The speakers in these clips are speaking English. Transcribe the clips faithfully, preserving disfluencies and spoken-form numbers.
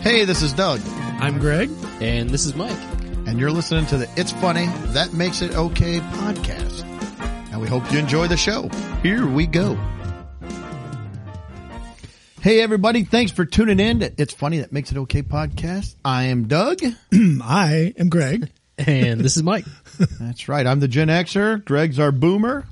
Hey, this is Doug. I'm Greg. And this is Mike. And you're listening to the It's Funny That Makes It Okay podcast. And we hope you enjoy the show. Here we go. Hey, everybody. Thanks for tuning in to It's Funny That Makes It Okay podcast. I am Doug. I am Greg. And this is Mike. That's right. I'm the Gen Xer. Greg's our boomer.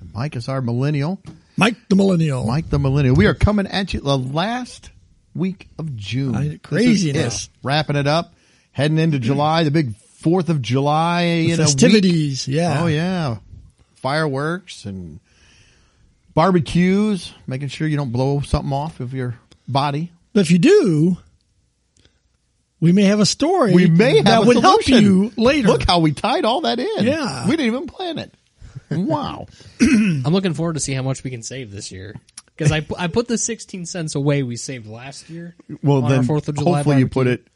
And Mike is our millennial. Mike the millennial. Mike the millennial. We are coming at you the last week of June. I, craziness. It. Wrapping it up. Heading into July, the big fourth of July. In festivities, a week. Yeah. Oh, yeah. Fireworks and barbecues, making sure you don't blow something off of your body. But if you do, we may have a story we may have that a would solution. Help you later. Look how we tied all that in. Yeah. We didn't even plan it. Wow. I'm looking forward to see how much we can save this year. Because I, I put the sixteen cents away we saved last year. Well, on then our fourth of July hopefully barbecue. You put it.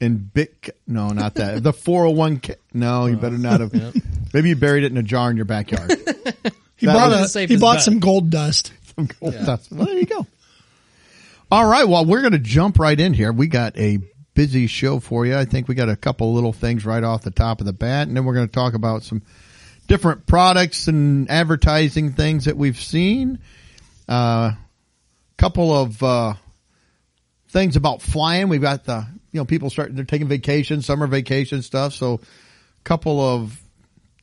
And Bic, no, not that. The four oh one k. No, you better not have. Yep. Maybe you buried it in a jar in your backyard. he that bought, a, he bought some gold dust. Some gold yeah. dust. Well, there you go. All right. Well, we're going to jump right in here. We got a busy show for you. I think we got a couple little things right off the top of the bat. And then we're going to talk about some different products and advertising things that we've seen. A uh, couple of uh, things about flying. We've got the. You know, people start, they're taking vacations, summer vacation stuff. So a couple of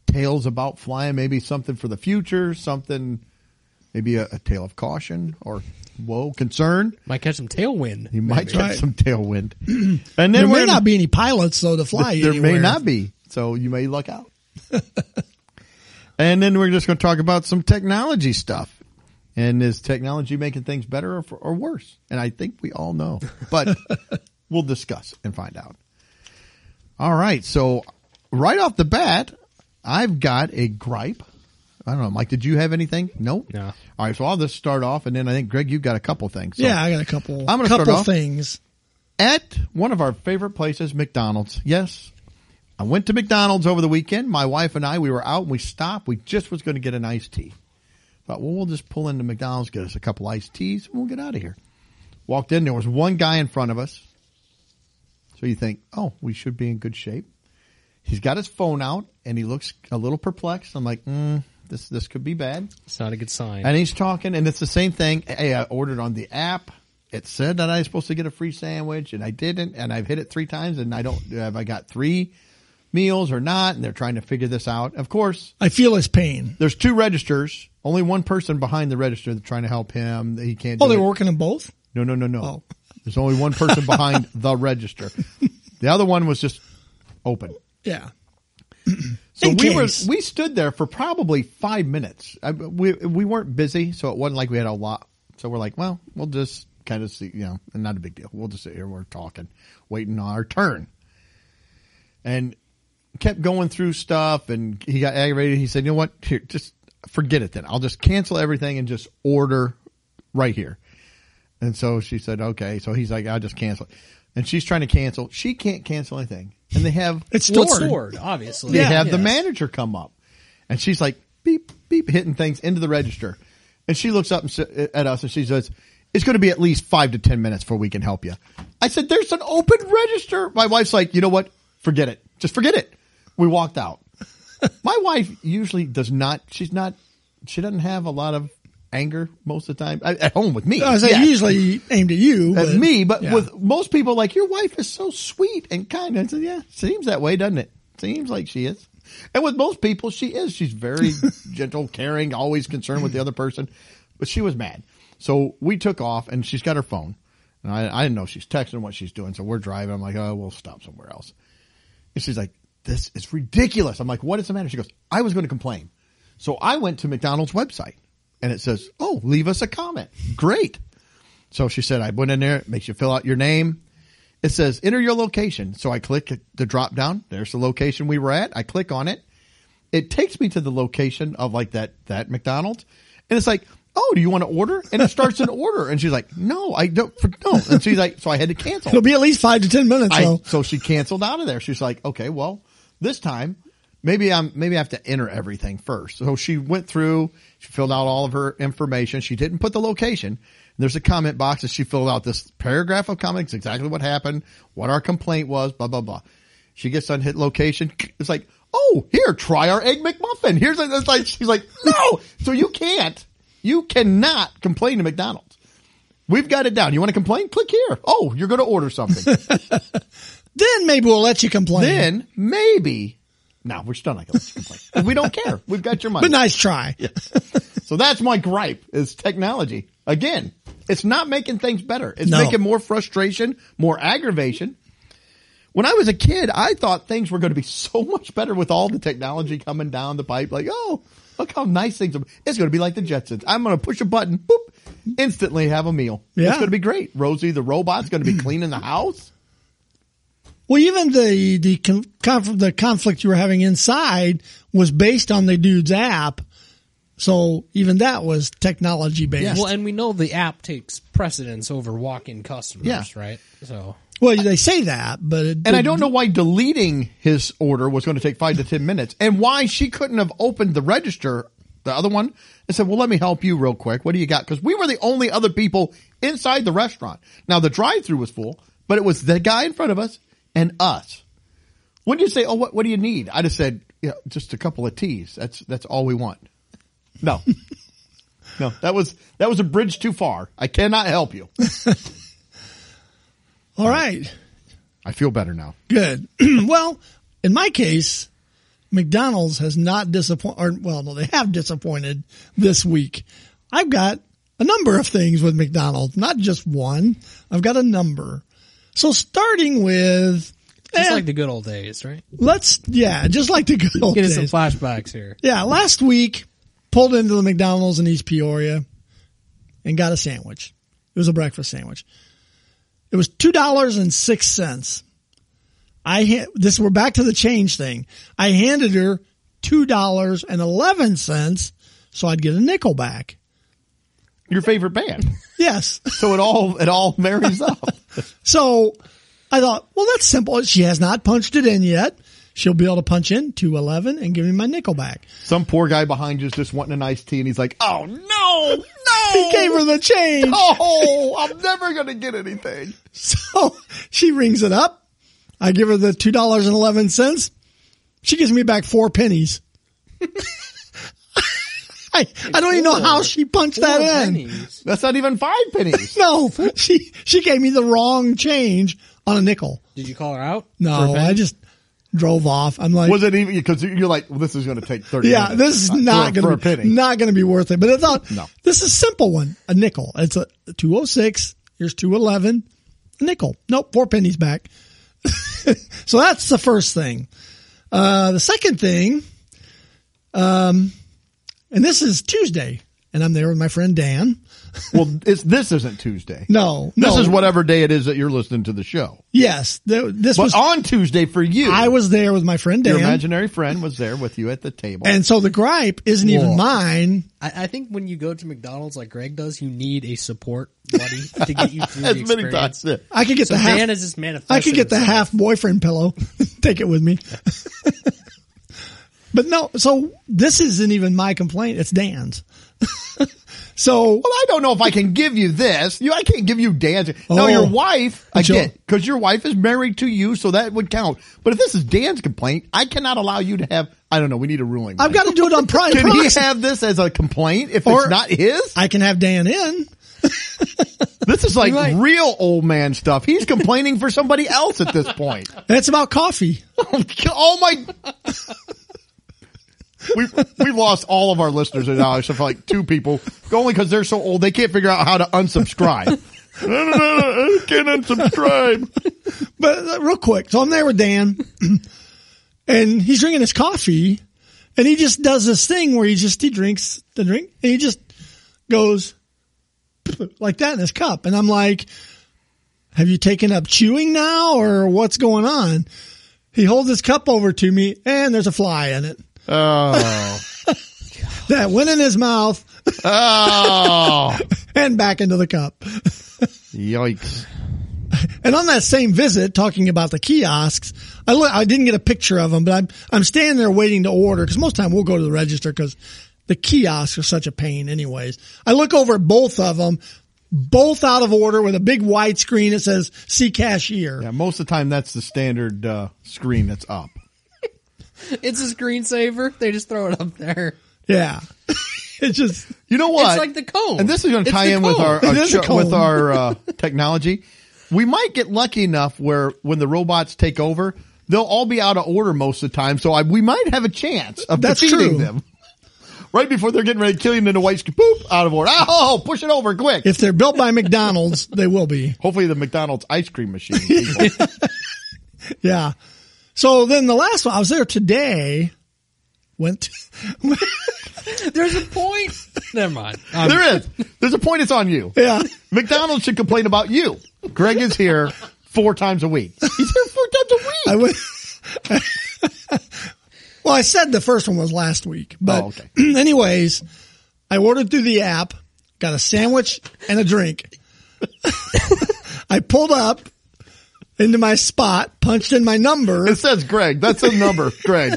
tales about flying, maybe something for the future, something, maybe a, a tale of caution or, whoa, concern. Might catch some tailwind. You might maybe. catch right. some tailwind. And then There may not be any pilots, though, to fly th- There anywhere. may not be. So you may luck out. And then we're just going to talk about some technology stuff. And is technology making things better or, for, or worse? And I think we all know. But... We'll discuss and find out. All right. So right off the bat, I've got a gripe. I don't know. Mike, did you have anything? Nope. No. All right. So I'll just start off. And then I think, Greg, you've got a couple things. So yeah, I got a couple. I'm going to start off things. At one of our favorite places, McDonald's. Yes. I went to McDonald's over the weekend. My wife and I, we were out and we stopped. We just was going to get an iced tea. Thought, well, we'll just pull into McDonald's, get us a couple iced teas, and we'll get out of here. Walked in. There was one guy in front of us. So you think, oh, we should be in good shape. He's got his phone out, and he looks a little perplexed. I'm like, mm, this this could be bad. It's not a good sign. And he's talking, and it's the same thing. Hey, I ordered on the app. It said that I was supposed to get a free sandwich, and I didn't. And I've hit it three times, and I don't have I got three meals or not. And they're trying to figure this out. Of course. I feel his pain. There's two registers. Only one person behind the register that's trying to help him. He can't do Oh, they're it. working on both? No, no, no, no. Oh. There's only one person behind the register. The other one was just open. Yeah. So we were, we stood there for probably five minutes. I, we we weren't busy, so it wasn't like we had a lot. So we're like, well, we'll just kind of see, you know, and not a big deal. We'll just sit here. We're talking, waiting on our turn. And kept going through stuff, and he got aggravated. He said, you know what? Here, just forget it then. I'll just cancel everything and just order right here. And so she said, okay. So he's like, I'll just cancel it. And she's trying to cancel. She can't cancel anything. And they have it's stored. Well, it's stored, obviously. They yeah, have yeah. the manager come up. And she's like, beep, beep, hitting things into the register. And she looks up at us and she says, it's going to be at least five to ten minutes before we can help you. I said, there's an open register. My wife's like, you know what? Forget it. Just forget it. We walked out. My wife usually does not, she's not, she doesn't have a lot of anger most of the time at home with me. I was yeah. usually aimed at you, at but, me, but yeah. with most people, like your wife is so sweet and kind. I said, yeah, seems that way, doesn't it? Seems like she is. And with most people, she is. She's very gentle, caring, always concerned with the other person. But she was mad, so we took off, and she's got her phone, and I, I didn't know she's texting what she's doing. So we're driving. I'm like, oh, we'll stop somewhere else. And she's like, this is ridiculous. I'm like, what is the matter? She goes, I was going to complain, so I went to McDonald's website. And it says, oh, leave us a comment. Great. So she said, I went in there. It makes you fill out your name. It says, enter your location. So I click the drop down. There's the location we were at. I click on it. It takes me to the location of like that, that McDonald's. And it's like, oh, do you want to order? And it starts an order. And she's like, no, I don't. No. And she's like, so I had to cancel. It'll be at least five to ten minutes. I, so she canceled out of there. She's like, okay, well, this time Maybe I'm, maybe I have to enter everything first. So she went through, she filled out all of her information. She didn't put the location. There's a comment box and she filled out this paragraph of comments, exactly what happened, what our complaint was, blah, blah, blah. She gets on hit location. It's like, oh, here, try our Egg McMuffin. Here's a, it's like, she's like, no. So you can't, you cannot complain to McDonald's. We've got it down. You want to complain? Click here. Oh, you're going to order something. Then maybe we'll let you complain. Then maybe. No, we're still not going to let you complain. We don't care. We've got your money. But nice try. Yeah. So that's my gripe is technology. Again, it's not making things better. It's no. making more frustration, more aggravation. When I was a kid, I thought things were going to be so much better with all the technology coming down the pipe. Like, oh, look how nice things are. It's going to be like the Jetsons. I'm going to push a button, boop, instantly have a meal. Yeah. It's going to be great. Rosie the robot's going to be cleaning the house. Well, even the the conf- the conflict you were having inside was based on the dude's app. So even that was technology based. Yeah. Well, and we know the app takes precedence over walk-in customers, yeah. right? So well, they say that, but it and I don't know why deleting his order was going to take five to ten minutes, and why she couldn't have opened the register, the other one, and said, "Well, let me help you real quick. What do you got?" Because we were the only other people inside the restaurant. Now the drive-thru was full, but it was the guy in front of us and us. When did you say, "Oh, what, what do you need?" I just said, "Yeah, just a couple of teas. That's that's all we want." No, no, that was, that was a bridge too far. I cannot help you. All um, right. I feel better now. Good. Well, in my case, McDonald's has not disappointed, or well, no, they have disappointed this week. I've got a number of things with McDonald's, not just one. I've got a number. So starting with. Just like the good old days, right? Let's, yeah, just like the good old Get days. Get us some flashbacks here. Yeah. Last week. Pulled into the McDonald's in East Peoria and got a sandwich. It was a breakfast sandwich. It was two dollars and six cents. I ha- this, we're back to the change thing. I handed her two dollars and eleven cents so I'd get a nickel back. Your favorite band. Yes. So it all, it all marries up. So I thought, well, that's simple. She has not punched it in yet. She'll be able to punch in two eleven and give me my nickel back. Some poor guy behind you is just wanting an iced tea, and he's like, oh, no, no. He gave her the change. Oh, I'm never going to get anything. So she rings it up. I give her the two dollars and eleven cents. She gives me back four pennies. I, I don't even know how she punched that in. That's not even five pennies. No, she, she gave me the wrong change on a nickel. Did you call her out? No, I just... Drove off. I'm like, was it even, cause you're like, well, this is going to take thirty yeah, minutes. Yeah, this is not going to be, not going to be worth it. But I thought, no. This is a simple one. A nickel. It's a two oh six. Here's two eleven. A nickel. Nope. Four pennies back. So that's the first thing. Uh, the second thing, um, and this is Tuesday and I'm there with my friend Dan. Well, it's, this isn't Tuesday. No, no. This is whatever day it is that you're listening to the show. Yes. Th- this but was on Tuesday for you. I was there with my friend Dan. Your imaginary friend was there with you at the table. And so the gripe isn't Whoa. even mine. I, I think when you go to McDonald's like Greg does, you need a support buddy to get you through the experience. As many times. Yeah. I could get so the half, Dan is just manifesting I could get the half boyfriend pillow. Take it with me. But no, so this isn't even my complaint. It's Dan's. So, well, I don't know if I can give you this. You, I can't give you Dan's. Oh, now, your wife, again, because your wife is married to you, so that would count. But if this is Dan's complaint, I cannot allow you to have, I don't know, we need a ruling. I've got to do it on prime. Can price. He have this as a complaint if or it's not his? I can have Dan in. This is like right. real old man stuff. He's complaining for somebody else at this point. And it's about coffee. Oh, my... We we lost all of our listeners now, except for like two people, only because they're so old they can't figure out how to unsubscribe. No, no, no, no, I can't unsubscribe. But real quick, so I'm there with Dan, and he's drinking his coffee, and he just does this thing where he just he drinks the drink, and he just goes like that in his cup, and I'm like, "Have you taken up chewing now, or what's going on?" He holds his cup over to me, and there's a fly in it. Oh, that went in his mouth. Oh, and back into the cup. Yikes. And on that same visit, talking about the kiosks, I, I didn't get a picture of them, but I'm, I'm standing there waiting to order because most of the time we'll go to the register because the kiosks are such a pain anyways. I look over at both of them, both out of order with a big white screen that says see cashier. Yeah, most of the time that's the standard uh, screen that's up. It's a screensaver. They just throw it up there. Yeah. It's just, you know what? It's like the cone. And this is going to tie in with our, our ch- with our uh, technology. We might get lucky enough where when the robots take over, they'll all be out of order most of the time. So I, we might have a chance of That's defeating true. them right before they're getting ready to kill him. In the white, boop, out of order. Oh, push it over quick. If they're built by McDonald's, they will be. Hopefully the McDonald's ice cream machine. People. Yeah. So then the last one, I was there today. Went. To, There's a point. Never mind. Um, there is. There's a point. It's on you. Yeah. McDonald's should complain about you. Greg is here four times a week. He's here four times a week. I went, well, I said the first one was last week, but oh, okay. Anyways, I ordered through the app, got a sandwich and a drink. I pulled up into my spot, punched in my number. It says Greg. That's a number, Greg.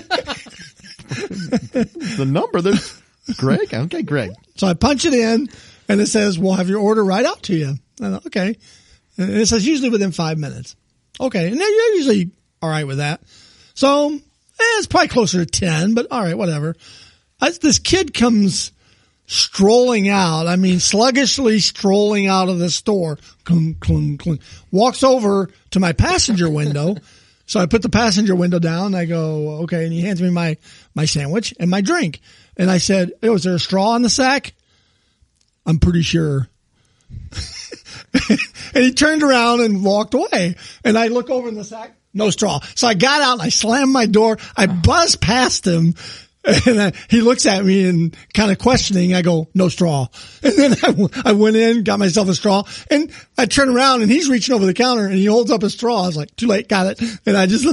The number there's Greg. Okay, Greg. So I punch it in and it says, we'll have your order right out to you. I thought, okay. And it says usually within five minutes. Okay. And they're usually all right with that. So eh, it's probably closer to ten, but all right, whatever. I, this kid comes strolling out. I mean, sluggishly strolling out of the store. Clung, clung, clung. Walks over to my passenger window. So I put the passenger window down and I go, okay. And he hands me my, my sandwich and my drink. And I said, oh, is there a straw on the sack? I'm pretty sure. And he turned around and walked away. And I look over in the sack, no straw. So I got out and I slammed my door. I buzzed past him and I, he looks at me and kind of questioning. I go, no straw. And then I, w- I went in, got myself a straw, and I turn around and he's reaching over the counter and he holds up a straw. I was like, too late. Got it. And I just,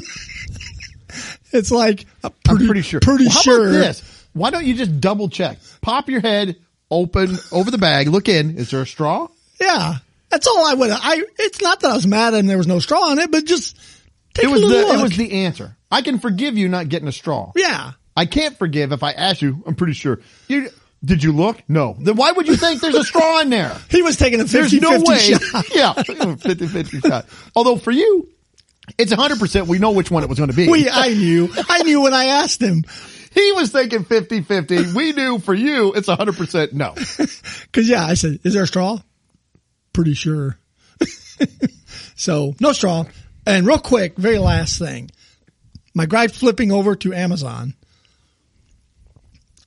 it's like, I'm pretty, I'm pretty sure. Pretty well, how sure. About this? Why don't you just double check? Pop your head open over the bag. Look in. Is there a straw? Yeah. That's all I would. I, it's not that I was mad and there was no straw in it, but just take it was a the, look. It was the answer. I can forgive you not getting a straw. Yeah. I can't forgive if I ask you, I'm pretty sure. You, did you look? No. Then why would you think there's a straw in there? He was taking a fifty-fifty There's no way. Shot. Yeah. fifty-fifty shot. Although for you, it's one hundred percent we know which one it was going to be. We, I knew. I knew when I asked him. He was thinking fifty-fifty We knew for you, it's one hundred percent no. Because, yeah, I said, is there a straw? Pretty sure. So no straw. And real quick, very last thing. My gripe flipping over to Amazon.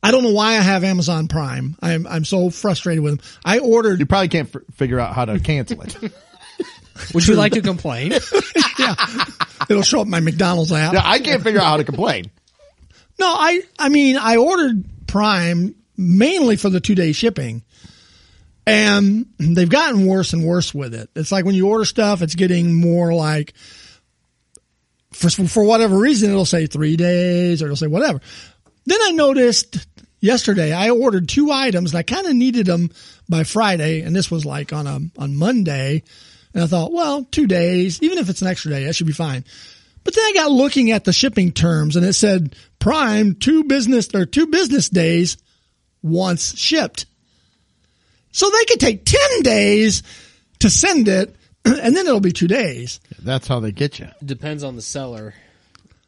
I don't know why I have Amazon Prime. I'm I'm so frustrated with them. I ordered. You probably can't f- figure out how to cancel it. Would you like to complain? Yeah. It'll show up my McDonald's app. Yeah, I can't figure out how to complain. No, I I mean, I ordered Prime mainly for the two-day shipping. And they've gotten worse and worse with it. It's like when you order stuff, it's getting more like, for for whatever reason, it'll say three days or it'll say whatever. Then I noticed yesterday I ordered two items and I kind of needed them by Friday. And this was like on a, on Monday. And I thought, well, two days, even if it's an extra day, that should be fine. But then I got looking at the shipping terms and it said Prime two business or two business days once shipped. So they could take ten days to send it, and then it'll be two days. That's how they get you. Depends on the seller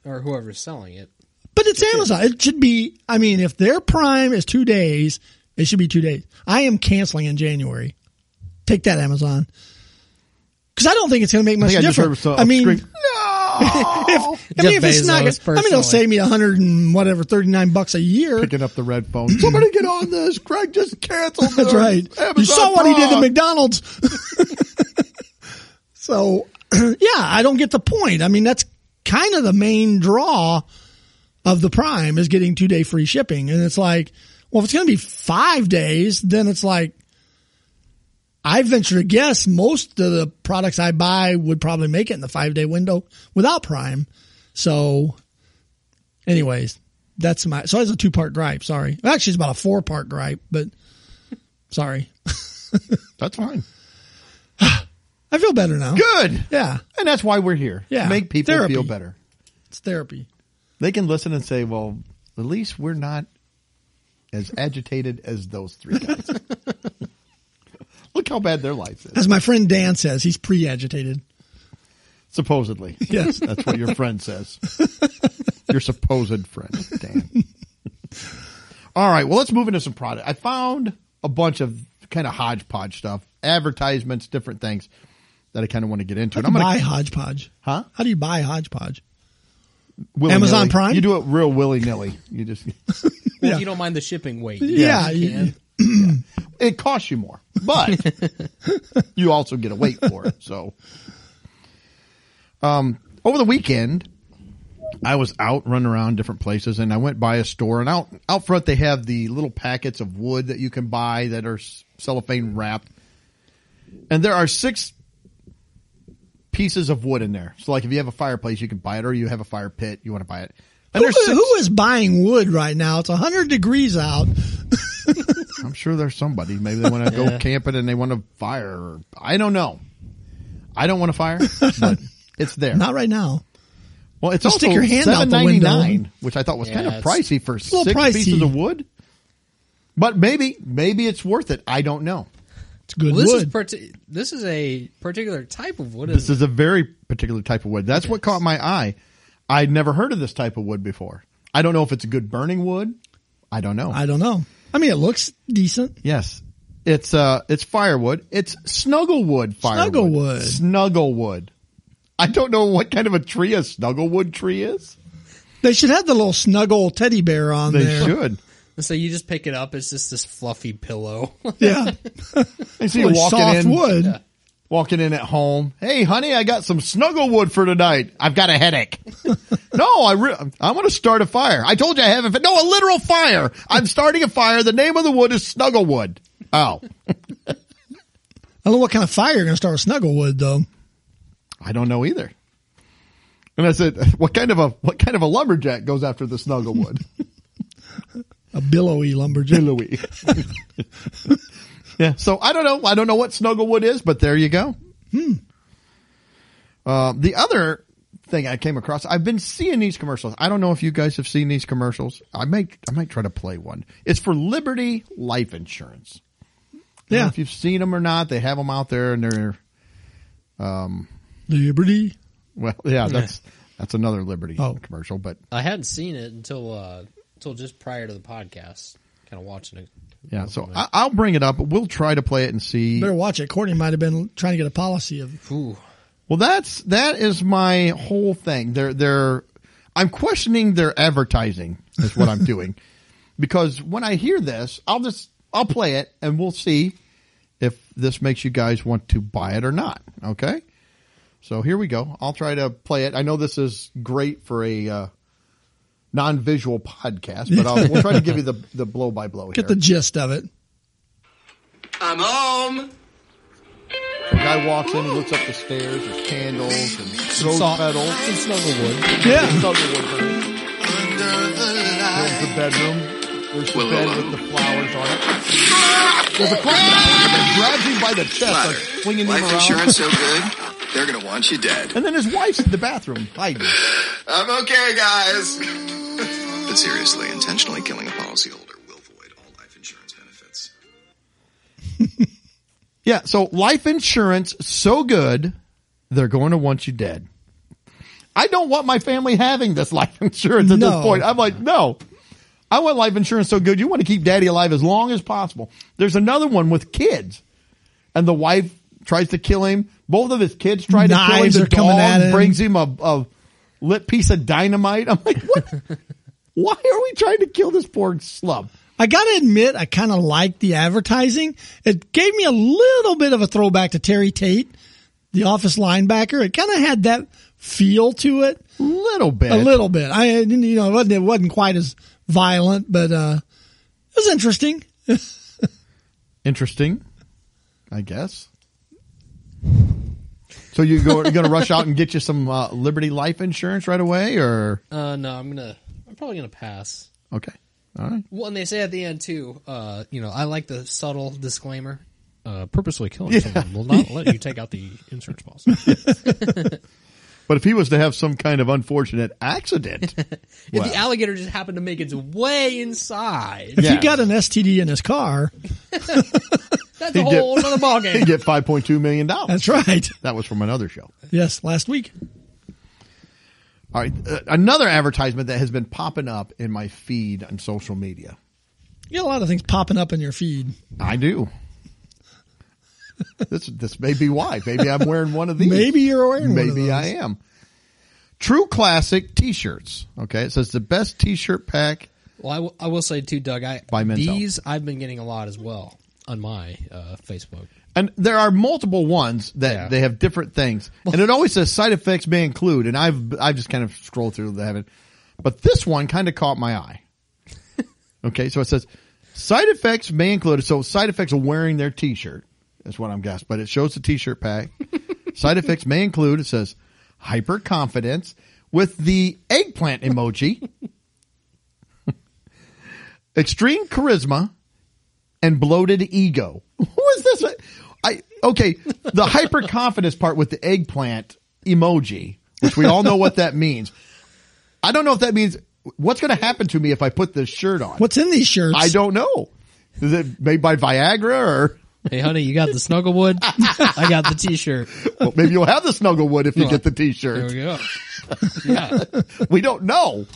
or whoever's selling it. But it's Amazon. It should be, I mean, if their Prime is two days, it should be two days. I am canceling in January. Take that, Amazon. Because I don't think it's going to make much difference. I, I mean, no. if, I mean, if it's not, I mean, it'll save me a hundred and whatever, thirty-nine bucks a year. Picking up the red phone. Somebody get on this. Greg just canceled. That's right. Amazon you saw Prime. What he did to McDonald's. So, yeah, I don't get the point. I mean, that's kind of the main draw of the Prime is getting two day free shipping. And it's like, well, if it's going to be five days, then it's like, I venture to guess most of the products I buy would probably make it in the five-day window without Prime. So anyways, that's my – so that's a two-part gripe. Sorry. Actually, it's about a four-part gripe, but sorry. That's fine. I I feel better now. Good. Yeah. And that's why we're here. Yeah. Make people therapy. Feel better. It's therapy. They can listen and say, well, at least we're not as agitated as those three guys. Look how bad their life is. As my friend Dan says, he's pre-agitated. Supposedly. Yes. That's what your friend says. Your supposed friend, Dan. All right. Well, let's move into some product. I found a bunch of kind of hodgepodge stuff, advertisements, different things that I kind of want to get into. How do you and I'm gonna, buy hodgepodge? Huh? How do you buy hodgepodge? Willy Amazon nilly. Prime? You do it real willy-nilly. You just... Well, yeah. You don't mind the shipping weight. Yeah. Yeah, you can. Yeah. It costs you more, but you also get a wait for it. So... Um, over the weekend, I was out running around different places, and I went by a store. And out out front, they have the little packets of wood that you can buy that are cellophane wrapped. And there are six pieces of wood in there. So, like, if you have a fireplace, you can buy it, or you have a fire pit, you want to buy it. And who, six- who is buying wood right now? It's one hundred degrees out. I'm sure there's somebody. Maybe they want to yeah. go camping and they want a fire. Or, I don't know. I don't want a fire, but... It's there. Not right now. Well, it's also seven ninety-nine, which I thought was yeah, kind of pricey for six pricey. pieces of wood. But maybe, maybe it's worth it. I don't know. It's good well, this wood. Is part- this is a particular type of wood. This is it? a very particular type of wood. That's yes. what caught my eye. I'd never heard of this type of wood before. I don't know if it's a good burning wood. I don't know. I don't know. I mean, it looks decent. Yes. It's uh, it's firewood. It's snugglewood firewood. Snugglewood. Snugglewood. I don't know what kind of a tree a snugglewood tree is. They should have the little snuggle teddy bear on they there. They should. So you just pick it up. It's just this fluffy pillow. Yeah. I see you walking soft in. Wood. Yeah. Walking in at home. Hey, honey, I got some snugglewood for tonight. I've got a headache. no, I re- I want to start a fire. I told you I haven't. No, a literal fire. I'm starting a fire. The name of the wood is snugglewood. Oh. I don't know what kind of fire you're going to start with snugglewood, though. I don't know either. And I said, what kind of a what kind of a lumberjack goes after the snugglewood? A billowy lumberjack. Billowy. Yeah. So I don't know. I don't know what snugglewood is, but there you go. Hmm. Uh, the other thing I came across, I've been seeing these commercials. I don't know if you guys have seen these commercials. I might I might try to play one. It's for Liberty Life Insurance. Yeah. I don't know if you've seen them or not, they have them out there and they're um Liberty. Well, yeah, that's that's another Liberty oh. commercial, but I hadn't seen it until uh, until just prior to the podcast. Kind of watching it. Yeah, so I, I'll bring it up. But we'll try to play it and see. Better watch it. Courtney might have been trying to get a policy of. Ooh. Well, that's that is my whole thing. They're they're. I'm questioning their advertising. Is what I'm doing, because when I hear this, I'll just I'll play it and we'll see if this makes you guys want to buy it or not. Okay. So here we go. I'll try to play it. I know this is great for a uh, non-visual podcast, but I'll, we'll try to give you the, the blow-by-blow here. Get the gist of it. I'm home. So a guy walks in, he looks up the stairs, there's candles and rose petals. And snugglewood. Yeah. Snugglewood. There's the bedroom. There's the bed with the flowers on it. There's a crocodile that grabs you by the chest, like swinging him around. Life insurance so good. They're going to want you dead. And then his wife's in the bathroom hiding. I'm okay, guys. But seriously, intentionally killing a policyholder will void all life insurance benefits. Yeah, so life insurance so good, they're going to want you dead. I don't want my family having this life insurance at no. this point. I'm like, no. I want life insurance so good, you want to keep daddy alive as long as possible. There's another one with kids. And the wife tries to kill him. Both of his kids try to kill him. The dog brings him a, a lit piece of dynamite. I'm like, what? Why are we trying to kill this poor slum? I got to admit, I kind of liked the advertising. It gave me a little bit of a throwback to Terry Tate, the Office linebacker. It kind of had that feel to it. A little bit. A little bit. I, you know, it wasn't, it wasn't quite as violent, but uh, it was interesting. Interesting, I guess. So you go, you're going to rush out and get you some uh, Liberty Life Insurance right away, or? Uh, no, I'm gonna. I'm probably gonna pass. Okay, all right. Well, and they say at the end too. Uh, you know, I like the subtle disclaimer. uh, purposely killing yeah. someone will not let you take out the insurance policy. But if he was to have some kind of unfortunate accident. If wow. the alligator just happened to make its way inside. If yeah. he got an S T D in his car. That's a whole other ballgame. He'd get five point two million dollars. That's right. That was from another show. Yes, last week. All right. Uh, another advertisement that has been popping up in my feed on social media. You got a lot of things popping up in your feed. I do. This this may be why. Maybe I'm wearing one of these. Maybe you're wearing Maybe one of these. Maybe I am. True Classic T-shirts. Okay. It says the best T-shirt pack. Well, I, w- I will say too, Doug, I, by these I've been getting a lot as well on my uh, Facebook. And there are multiple ones that yeah. they have different things. And it always says side effects may include. And I've I've just kind of scrolled through that. But this one kind of caught my eye. Okay. So it says side effects may include. So side effects of wearing their T-shirt. That's what I'm guessing, but it shows the T-shirt pack. Side effects may include, it says, hyper confidence with the eggplant emoji, extreme charisma, and bloated ego. Who is this? I okay, the hyper confidence part with the eggplant emoji, which we all know what that means. I don't know if that means what's going to happen to me if I put this shirt on. What's in these shirts? I don't know. Is it made by Viagra or? Hey, honey, you got the Snugglewood? I got the T-shirt. Well, maybe you'll have the Snugglewood if you get the T-shirt. There we go. Yeah. We don't know.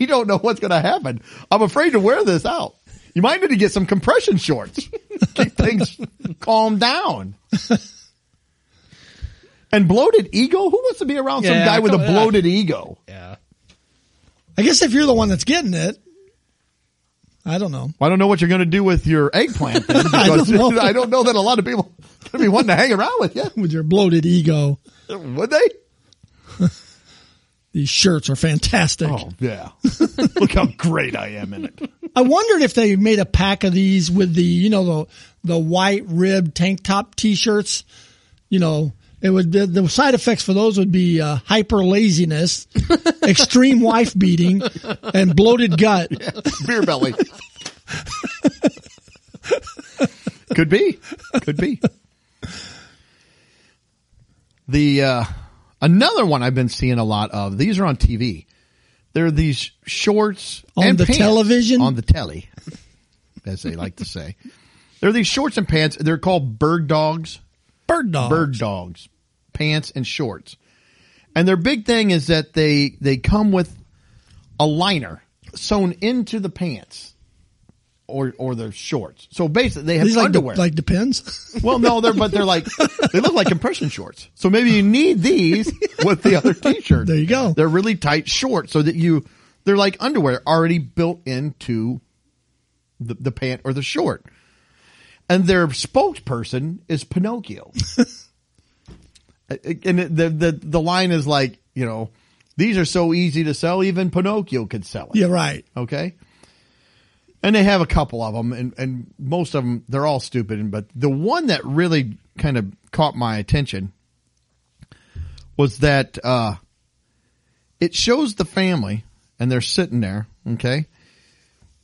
We don't know what's going to happen. I'm afraid to wear this out. You might need to get some compression shorts. Keep things calm down. And bloated ego? Who wants to be around yeah, some guy with a bloated that. ego? Yeah. I guess if you're the one that's getting it. I don't know. Well, I don't know what you're going to do with your eggplant. Then, I, don't know. I don't know that a lot of people are going to be wanting to hang around with you. With your bloated ego. Would they? These shirts are fantastic. Oh, yeah. Look how great I am in it. I wondered if they made a pack of these with the, you know, the the white ribbed tank top T-shirts. You know, it would the, the side effects for those would be uh, hyper laziness, extreme wife beating, and bloated gut. Yeah. Beer belly. Could be. Could be. The uh another one I've been seeing a lot of. These are on T V. They're these shorts on and the pants. television on the telly, as they like to say. They're these shorts and pants. They're called Bird Dogs. Bird Dogs. Bird Dogs. Pants and shorts. And their big thing is that they they come with a liner sewn into the pants or or their shorts. So basically they have these underwear. Like, de- like depends? Well, no, they're but they're like they look like compression shorts. So maybe you need these with the other T-shirt. There you go. They're really tight shorts so that you they're like underwear already built into the, the pant or the short. And their spokesperson is Pinocchio. And the, the the line is like, you know, these are so easy to sell, even Pinocchio could sell it. Yeah, right. Okay. And they have a couple of them, and, and most of them, they're all stupid. But the one that really kind of caught my attention was that uh, it shows the family, and they're sitting there, okay?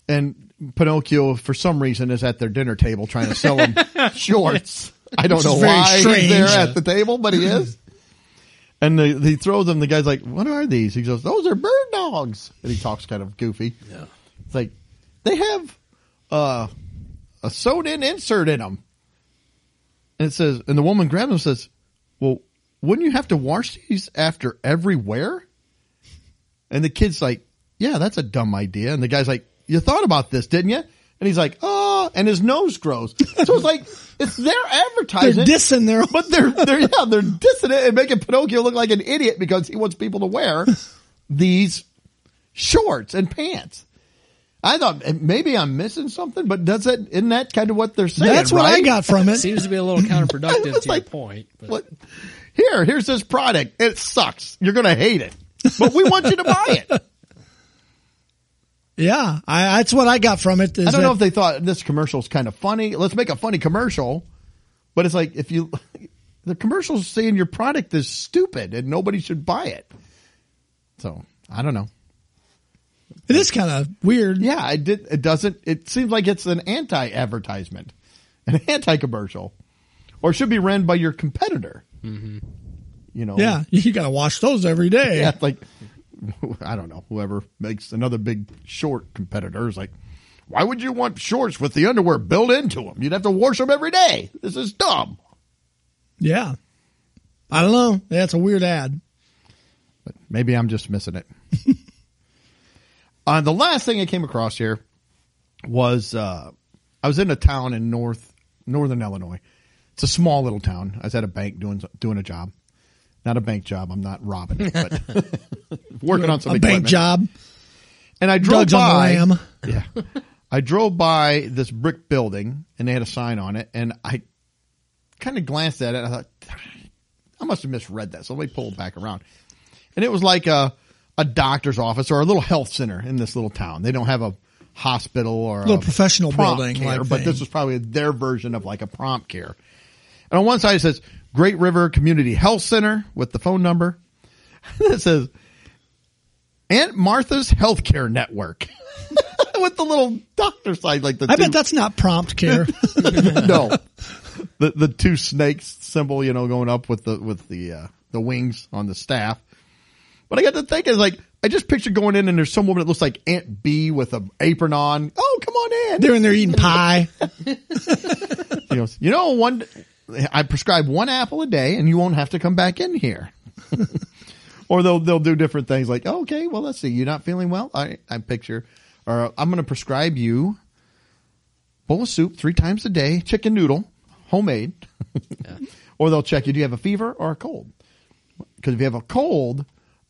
And Pinocchio, for some reason, is at their dinner table trying to sell them shorts. I don't know why he's there at the table, but he is. And they, they throw them. The guy's like, what are these? He goes, those are bird dogs. And he talks kind of goofy. Yeah. It's like, they have uh, a sewn-in insert in them. And it says, and the woman grabs them and says, well, wouldn't you have to wash these after every wear? And the kid's like, yeah, that's a dumb idea. And the guy's like, you thought about this, didn't you? And he's like, oh, and his nose grows. So it's like, it's their advertising. They're dissing their own. But they're, they're, yeah, they're dissing it and making Pinocchio look like an idiot because he wants people to wear these shorts and pants. I thought maybe I'm missing something, but does that, isn't that kind of what they're saying? That's what right? I got from it. Seems to be a little counterproductive to like, your point. But. What? Here, here's this product. It sucks. You're going to hate it, but we want you to buy it. Yeah, I, that's what I got from it. I don't that, know if they thought this commercial's kind of funny. Let's make a funny commercial. But it's like if you – the commercial's saying your product is stupid and nobody should buy it. So I don't know. It is kind of weird. Yeah, I did, it doesn't – it seems like it's an anti-advertisement, an anti-commercial. or should be ran by your competitor. Mm-hmm. You know, yeah, you got to watch those every day. Yeah, like, I don't know, whoever makes another big short competitor is like, why would you want shorts with the underwear built into them? You'd have to wash them every day. This is dumb. Yeah. I don't know. That's a weird ad. But maybe I'm just missing it. uh, the last thing I came across here was uh, I was in a town in north northern Illinois. It's a small little town. I was at a bank doing doing a job. Not a bank job. I'm not robbing it, but working on some a equipment. Bank job. And I drove Doug's by. On the lam. Yeah. I drove by this brick building, and they had a sign on it, and I kind of glanced at it. And I thought, I must have misread that. So let me pull it back around. And it was like a, a doctor's office or a little health center in this little town. They don't have a hospital or a little a professional building, care, like but thing. This was probably their version of like a prompt care. And on one side it says Great River Community Health Center with the phone number. It says Aunt Martha's Healthcare Network with the little doctor sign. Like the I two. Bet that's not prompt care. No. The the two snakes symbol, you know, going up with the with the uh, the wings on the staff. But I got to thinking, like, I just pictured going in and there's some woman that looks like Aunt B with an apron on. Oh, come on in. They're in there eating pie. You know, you know, one I prescribe one apple a day and you won't have to come back in here. Or they'll they'll do different things like, oh, okay, well, let's see. You're not feeling well? I, I picture. Or I'm going to prescribe you a bowl of soup three times a day, chicken noodle, homemade. Yeah. Or they'll check you. Do you have a fever or a cold? Because if you have a cold,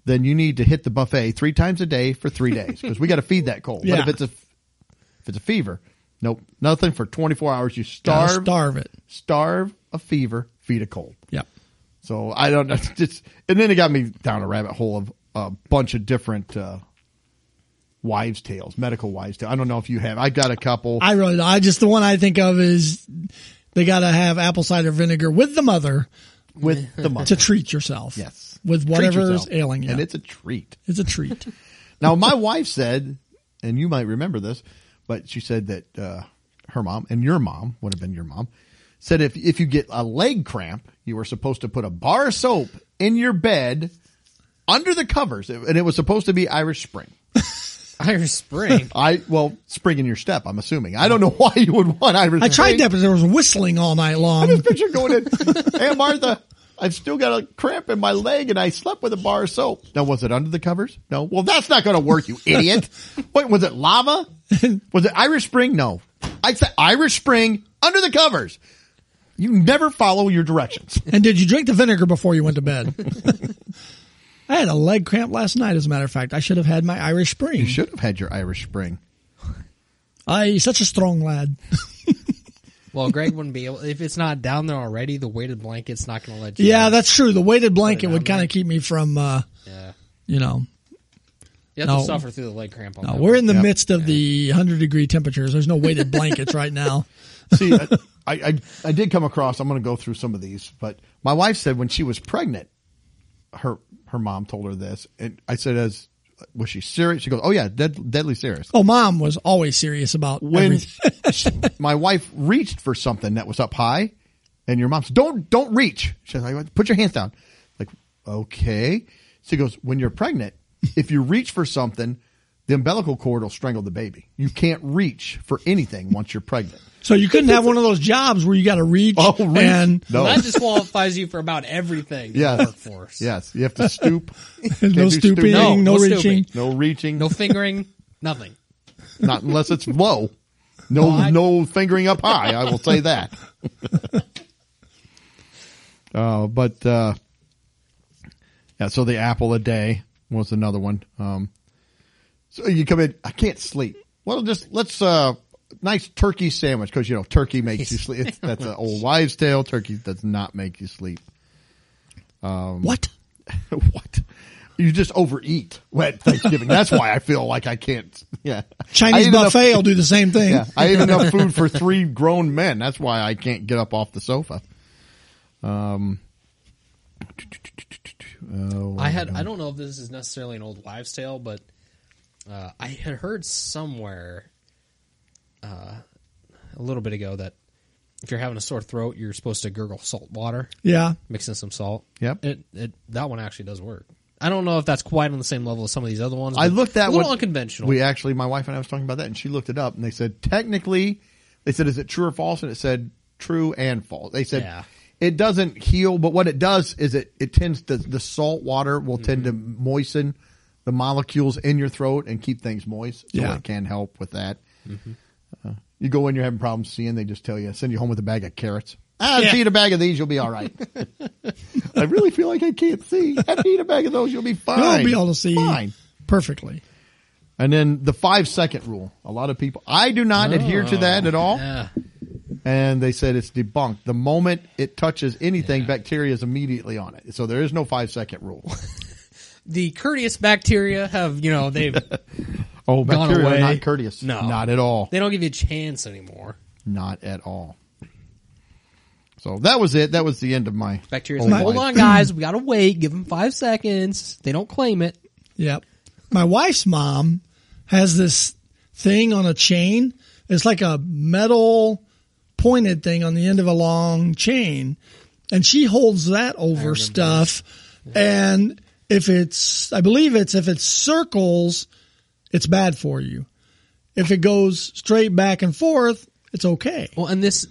then you need to hit the buffet three times a day for three days because we got to feed that cold. Yeah. But if it's a if it's a fever, nope, nothing for twenty-four hours. You starve, gotta starve it, starve a fever, feed a cold. Yeah. So I don't know. It's, and then it got me down a rabbit hole of a bunch of different uh, wives' tales, medical wives' tales. I don't know if you have. I got a couple. I really. I just the one I think of is they got to have apple cider vinegar with the mother, with the mother to treat yourself. Yes, with whatever's ailing you, and it's a treat. It's a treat. Now, my wife said, and you might remember this, but she said that uh, her mom and your mom would have been your mom. Said if if you get a leg cramp, you were supposed to put a bar of soap in your bed under the covers, and it was supposed to be Irish Spring. Irish Spring? I Well, spring in your step, I'm assuming. I don't know why you would want Irish I Spring. I tried that, but there was whistling all night long. I just picture going in, hey, Martha, I've still got a cramp in my leg, and I slept with a bar of soap. Now, was it under the covers? No. Well, that's not going to work, you idiot. Wait, was it lava? Was it Irish Spring? No. I said Irish Spring under the covers. You never follow your directions. And did you drink the vinegar before you went to bed? I had a leg cramp last night, as a matter of fact. I should have had my Irish Spring. You should have had your Irish Spring. I, such a strong lad. Well, Greg wouldn't be able, if it's not down there already, the weighted blanket's not going to let you. Yeah, out. That's true. The weighted blanket would kind of keep me from, uh, yeah. you know. You have no, to suffer through the leg cramp. On no, we're in the yep. midst of yeah. the one hundred degree temperatures. There's no weighted blankets right now. See, I, I I did come across, I'm going to go through some of these, but my wife said when she was pregnant, her her mom told her this. And I said, "As was she serious?" She goes, oh, yeah, dead, deadly serious. Oh, mom was always serious about when she, my wife reached for something that was up high, and your mom said, don't, don't reach. She's like, put your hands down. Like, okay. She goes, when you're pregnant, if you reach for something, the umbilical cord will strangle the baby. You can't reach for anything once you're pregnant. So you couldn't have one of those jobs where you got to reach. Oh, reach. And no. That disqualifies you for about everything in yes. the workforce. Yes. You have to stoop. No stooping. No, no, no reaching. No reaching. No fingering. Nothing. Not unless it's low. No, well, no fingering up high. I will say that. uh, but, uh, yeah, so the apple a day was another one. Um, so you come in, I can't sleep. Well, just let's, uh, nice turkey sandwich, because, you know, turkey makes you sleep. It's, that's an old wives' tale. Turkey does not make you sleep. Um, what? What? You just overeat at Thanksgiving. That's why I feel like I can't. Yeah, Chinese buffet enough, will do the same thing. Yeah, I ate enough food for three grown men. That's why I can't get up off the sofa. Um, oh, I had. I don't know if this is necessarily an old wives' tale, but uh, I had heard somewhere. Uh, a little bit ago that if you're having a sore throat, you're supposed to gurgle salt water. Yeah. Mix in some salt. Yep. It, it, that one actually does work. I don't know if that's quite on the same level as some of these other ones. I looked at a little what, unconventional. We actually, my wife and I was talking about that, and she looked it up, and they said technically, they said, is it true or false? And it said true and false. They said yeah. it doesn't heal, but what it does is it it tends to the salt water will mm-hmm. tend to moisten the molecules in your throat and keep things moist, so yeah. it can help with that. Mm-hmm. Uh, you go in, you're having problems seeing. They just tell you, send you home with a bag of carrots. Ah, yeah. If you eat a bag of these, you'll be all right. I really feel like I can't see. If you eat a bag of those, you'll be fine. You'll be able to see fine. perfectly. And then the five-second rule. A lot of people, I do not oh, adhere to that at all. Yeah. And they said it's debunked. The moment it touches anything, yeah. bacteria is immediately on it. So there is no five-second rule. The courteous bacteria have, you know, they've oh, gone bacteria away. Are not courteous. No. Not at all. They don't give you a chance anymore. Not at all. So that was it. That was the end of my bacteria. Hold on, guys. We got to wait. Give them five seconds. They don't claim it. Yep. My wife's mom has this thing on a chain. It's like a metal pointed thing on the end of a long chain. And she holds that over stuff. Yeah. And if it's, I believe it's, if it circles, it's bad for you. If it goes straight back and forth, it's okay. Well, and this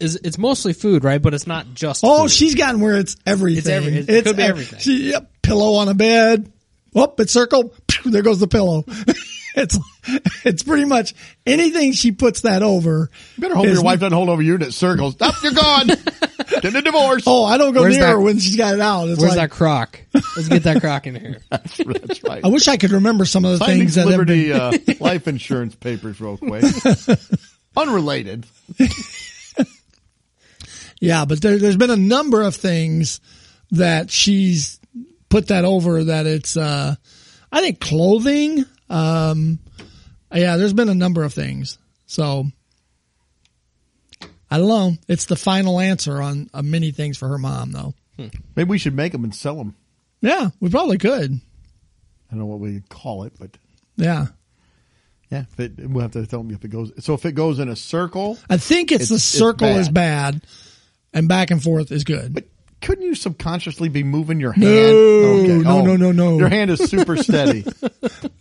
is, it's mostly food, right? But it's not just Oh, food. She's gotten where it's everything. It's, every, it's, it's could be everything. She, yep, pillow on a bed. Oh, it's circled. There goes the pillow. It's it's pretty much anything she puts that over. You better hope is, your wife doesn't hold over you and it circles. Stop, you're gone. Get a divorce. Oh, I don't go where's near that, her when she's got it out. It's where's like, that crock? Let's get that crock in here. That's, that's right. I wish I could remember some of the Signing things. Liberty that have been... uh, life insurance papers real quick. Unrelated. Yeah, but there, there's been a number of things that she's put that over that it's, uh, I think clothing. Um, yeah, there's been a number of things. So I don't know. It's the final answer on uh, many things for her mom, though. Hmm. Maybe we should make them and sell them. Yeah, we probably could. I don't know what we call it, but yeah. Yeah, if it, we'll have to tell me if it goes. So if it goes in a circle, I think it's, it's the circle it's bad. is bad, and back and forth is good. But couldn't you subconsciously be moving your hand? No, okay. no, oh, no, no, no. Your hand is super steady.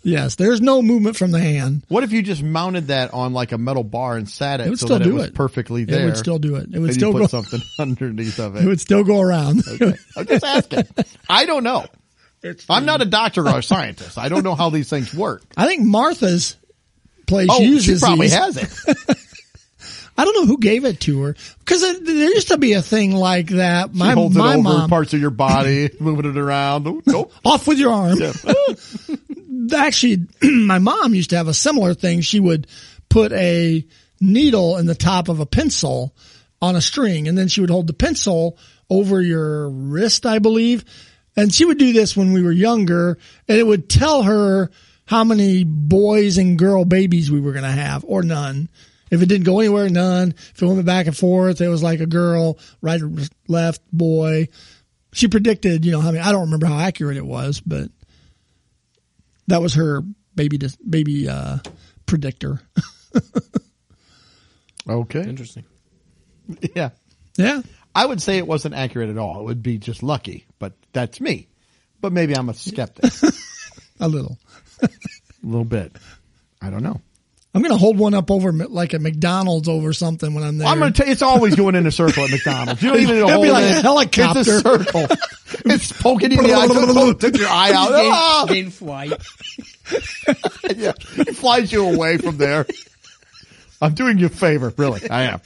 Yes, there's no movement from the hand. What if you just mounted that on like a metal bar and sat it, it so that it was it. perfectly there? It would still do it. It would and still you put go something underneath of it. It would still go around. Okay. I'm just asking. I don't know. It's I'm not a doctor or a scientist. I don't know how these things work. I think Martha's. Place oh, uses she probably these. has it. I don't know who gave it to her because there used to be a thing like that. My, she holds my it over mom, parts of your body, moving it around. Oh, nope. Off with your arm. Yeah. Actually, my mom used to have a similar thing. She would put a needle in the top of a pencil on a string, and then she would hold the pencil over your wrist, I believe. And she would do this when we were younger, and it would tell her how many boys and girl babies we were going to have, or none. If it didn't go anywhere, none. If it went back and forth, it was like a girl, right, left, boy. She predicted, you know, I mean, I don't remember how accurate it was, but that was her baby, baby, uh, predictor. Okay. Interesting. Yeah. Yeah. I would say it wasn't accurate at all. It would be just lucky, but that's me. But maybe I'm a skeptic. A little. A little bit. I don't know. I'm going to hold one up over like at McDonald's over something when I'm there. Well, I'm going to tell you, it's always going in a circle at McDonald's. You don't even need to hold it. It'll be like a helicopter. It's a circle. It's poking you in the eye. Took your eye out. Gain, gain flight. Yeah. It flies you away from there. I'm doing you a favor. Really, I am.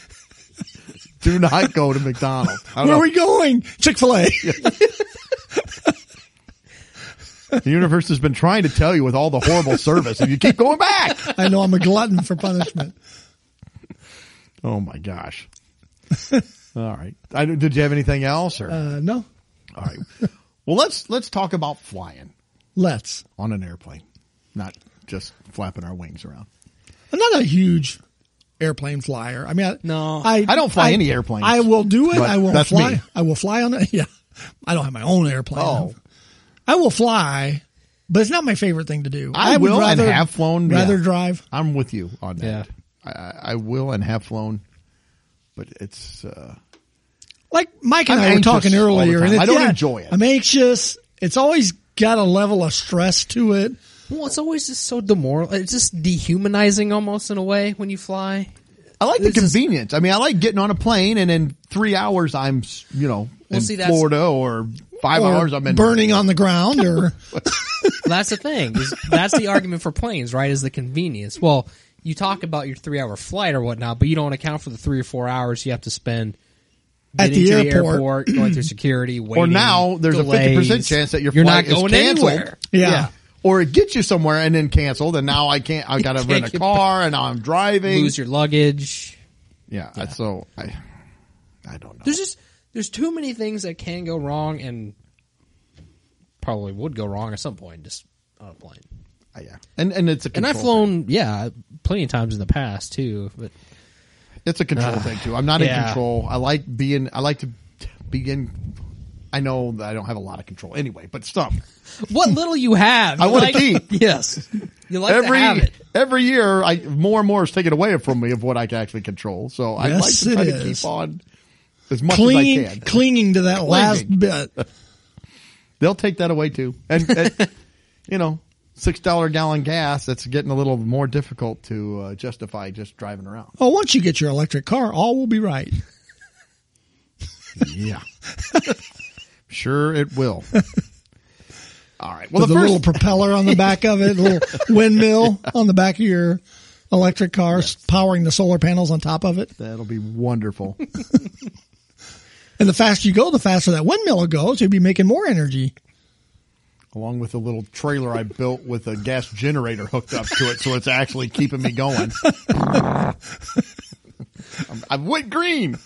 Do not go to McDonald's. Where know. are we going? Chick-fil-A. Yeah. The universe has been trying to tell you with all the horrible service, and you keep going back. I know, I'm a glutton for punishment. Oh, my gosh. All right. I, did you have anything else? Or? Uh, no. All right. Well, let's let's talk about flying. Let's. On an airplane, not just flapping our wings around. I'm not a huge airplane flyer. I mean, I, no, I, I don't fly I, any airplanes. I will do it. I will fly. Me. I will fly on it. Yeah. I don't have my own airplane. Oh. I will fly, but it's not my favorite thing to do. I, I will rather, and have flown. Rather yeah. drive. I'm with you on that. Yeah. I, I will and have flown but it's uh, like Mike and I'm I were talking earlier. And it's, I don't yeah, enjoy it. I'm anxious. It's always got a level of stress to it. Well, it's always just so demoral. It's just dehumanizing almost in a way when you fly. I like the it's convenience. Just, I mean, I like getting on a plane and in three hours I'm, you know, well, in see, Florida or five or hours I'm in burning on the ground or. That's the thing. Is, that's the argument for planes, right? Is the convenience. Well, you talk about your three hour flight or whatnot, but you don't account for the three or four hours you have to spend at the airport. the airport, going through security, waiting. Or now there's delays. a fifty percent chance that your You're flight not going is canceled. Anywhere. Yeah. yeah. Or it gets you somewhere and then canceled, and now I can't. I got to rent a car, and now I'm driving. Lose your luggage. Yeah, yeah. So I, I don't know. There's just there's too many things that can go wrong, and probably would go wrong at some point, just on a plane. Uh, yeah, and and it's a control and I've flown thing. yeah plenty of times in the past too, but it's a control uh, thing too. I'm not yeah. in control. I like being. I like to be in. I know that I don't have a lot of control anyway, but some. What little you have. You I want like, to keep. Yes. You like every, to have it. Every year, I, more and more is taken away from me of what I can actually control. So yes, I like to try to keep on as much Cling, as I can. Clinging to that clinging. last bit. They'll take that away too. And, and you know, six dollars a gallon gas, that's getting a little more difficult to uh, justify just driving around. Oh, once you get your electric car, all will be right. Yeah. Sure it will. All right. Well, the, the first... little propeller on the back of it, a little windmill yeah. on the back of your electric car, yes. powering the solar panels on top of it. That'll be wonderful. And the faster you go, the faster that windmill goes. You'll be making more energy. Along with a little trailer I built with a gas generator hooked up to it, so it's actually keeping me going. I'm, I'm went green.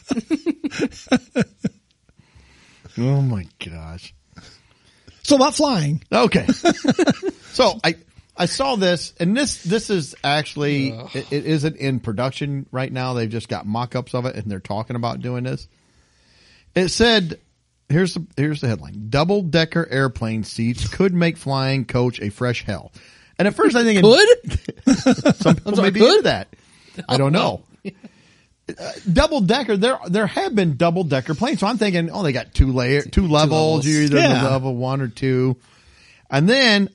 Oh my gosh. So about flying. Okay. So I, I saw this and this, this is actually, it, it isn't in production right now. They've just got mock-ups of it and they're talking about doing this. It said, here's the, here's the headline. Double decker airplane seats could make flying coach a fresh hell. And at first I think it could. Some people may be into that. I don't know. Uh, double decker, there there have been double decker planes. So I'm thinking, oh, they got two layer, two, two levels. levels. You're either yeah. the level one or two. And then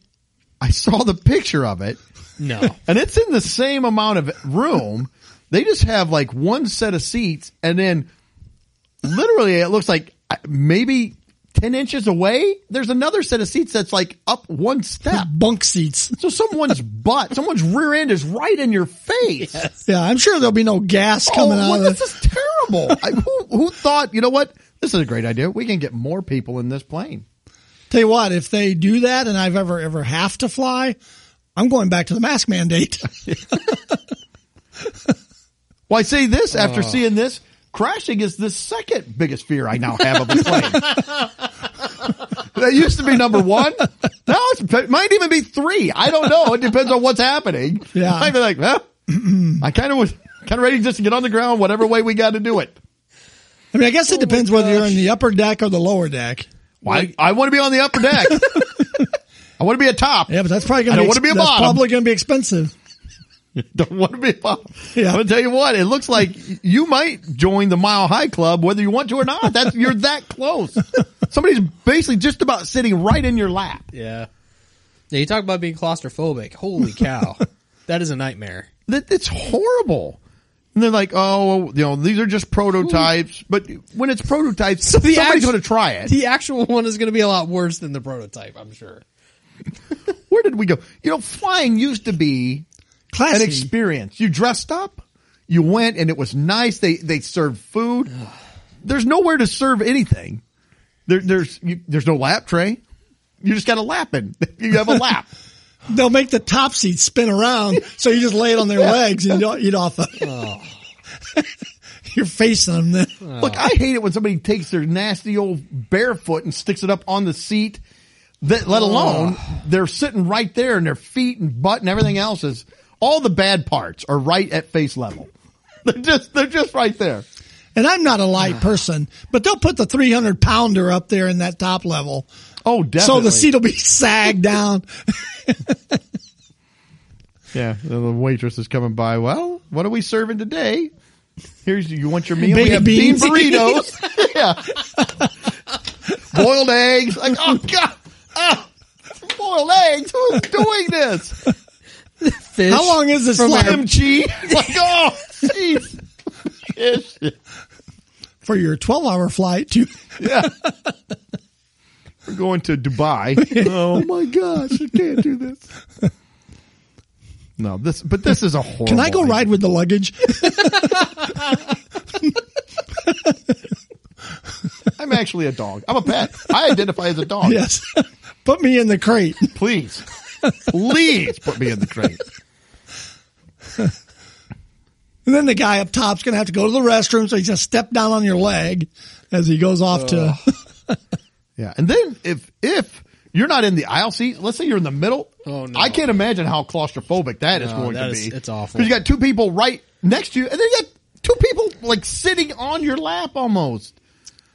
I saw the picture of it. No. And it's in the same amount of room. They just have like one set of seats. And then literally it looks like maybe ten inches away, there's another set of seats that's like up one step. Bunk seats. So someone's butt, someone's rear end is right in your face. Yes. Yeah, I'm sure there'll be no gas coming oh, out well, of this it. This is terrible. I, who, who thought, you know what? This is a great idea. We can get more people in this plane. Tell you what, if they do that and I've ever, ever have to fly, I'm going back to the mask mandate. Well, I say this after oh. seeing this. Crashing is the second biggest fear I now have of a plane. That used to be number one. Now it's, it might even be three. I don't know. It depends on what's happening. Yeah. I'd be like, well, I kind of was kind of ready just to get on the ground, whatever way we got to do it. I mean, I guess it oh depends whether you're in the upper deck or the lower deck. Well, I, I want to be on the upper deck. I want to be a top. Yeah, but that's probably going to be, ex- be a bottom. Probably going to be expensive. Don't want to be a mile. Yeah. I'm going to tell you what, it looks like you might join the Mile High Club whether you want to or not. That's, you're that close. Somebody's basically just about sitting right in your lap. Yeah. Yeah, you talk about being claustrophobic. Holy cow. That is a nightmare. That, it's horrible. And they're like, oh, you know, these are just prototypes. Ooh. But when it's prototypes, so somebody's act- going to try it. The actual one is going to be a lot worse than the prototype, I'm sure. Where did we go? You know, flying used to be... Classy. An experience. You dressed up, you went, and it was nice. They they served food. There's nowhere to serve anything. There, there's you, there's no lap tray. You just got a lap in. You have a lap. They'll make the top seat spin around, so you just lay it on their yeah. legs and you eat off of it. Oh. You're facing them then. Oh. Look, I hate it when somebody takes their nasty old barefoot and sticks it up on the seat, that, let alone oh. they're sitting right there and their feet and butt and everything else is... All the bad parts are right at face level. They're just, they're just right there. And I'm not a light person, but they'll put the three hundred pounder up there in that top level. Oh, definitely. So the seat will be sagged down. Yeah. The waitress is coming by. Well, what are we serving today? Here's you want your meal. Bacon we have bean burritos. Yeah. Boiled eggs. Like, oh God. Oh, boiled eggs. Who's doing this? Fish. How long is this? Slim our- cheese. Like, oh, jeez. For your twelve-hour flight to. Yeah. We're going to Dubai. Oh my gosh! I can't do this. No, this, but this is a horrible. Can I go ride with the luggage? I'm actually a dog. I'm a pet. I identify as a dog. Yes. Put me in the crate. Please. Please put me in the crate. And then the guy up top's going to have to go to the restroom, so he just stepped down on your leg as he goes off uh, to. Yeah. And then if, if, you're not in the aisle seat. Let's say you're in the middle. Oh, no. I can't imagine how claustrophobic that is no, going that to is, be. It's awful. Because you got two people right next to you, and then you got two people like sitting on your lap almost.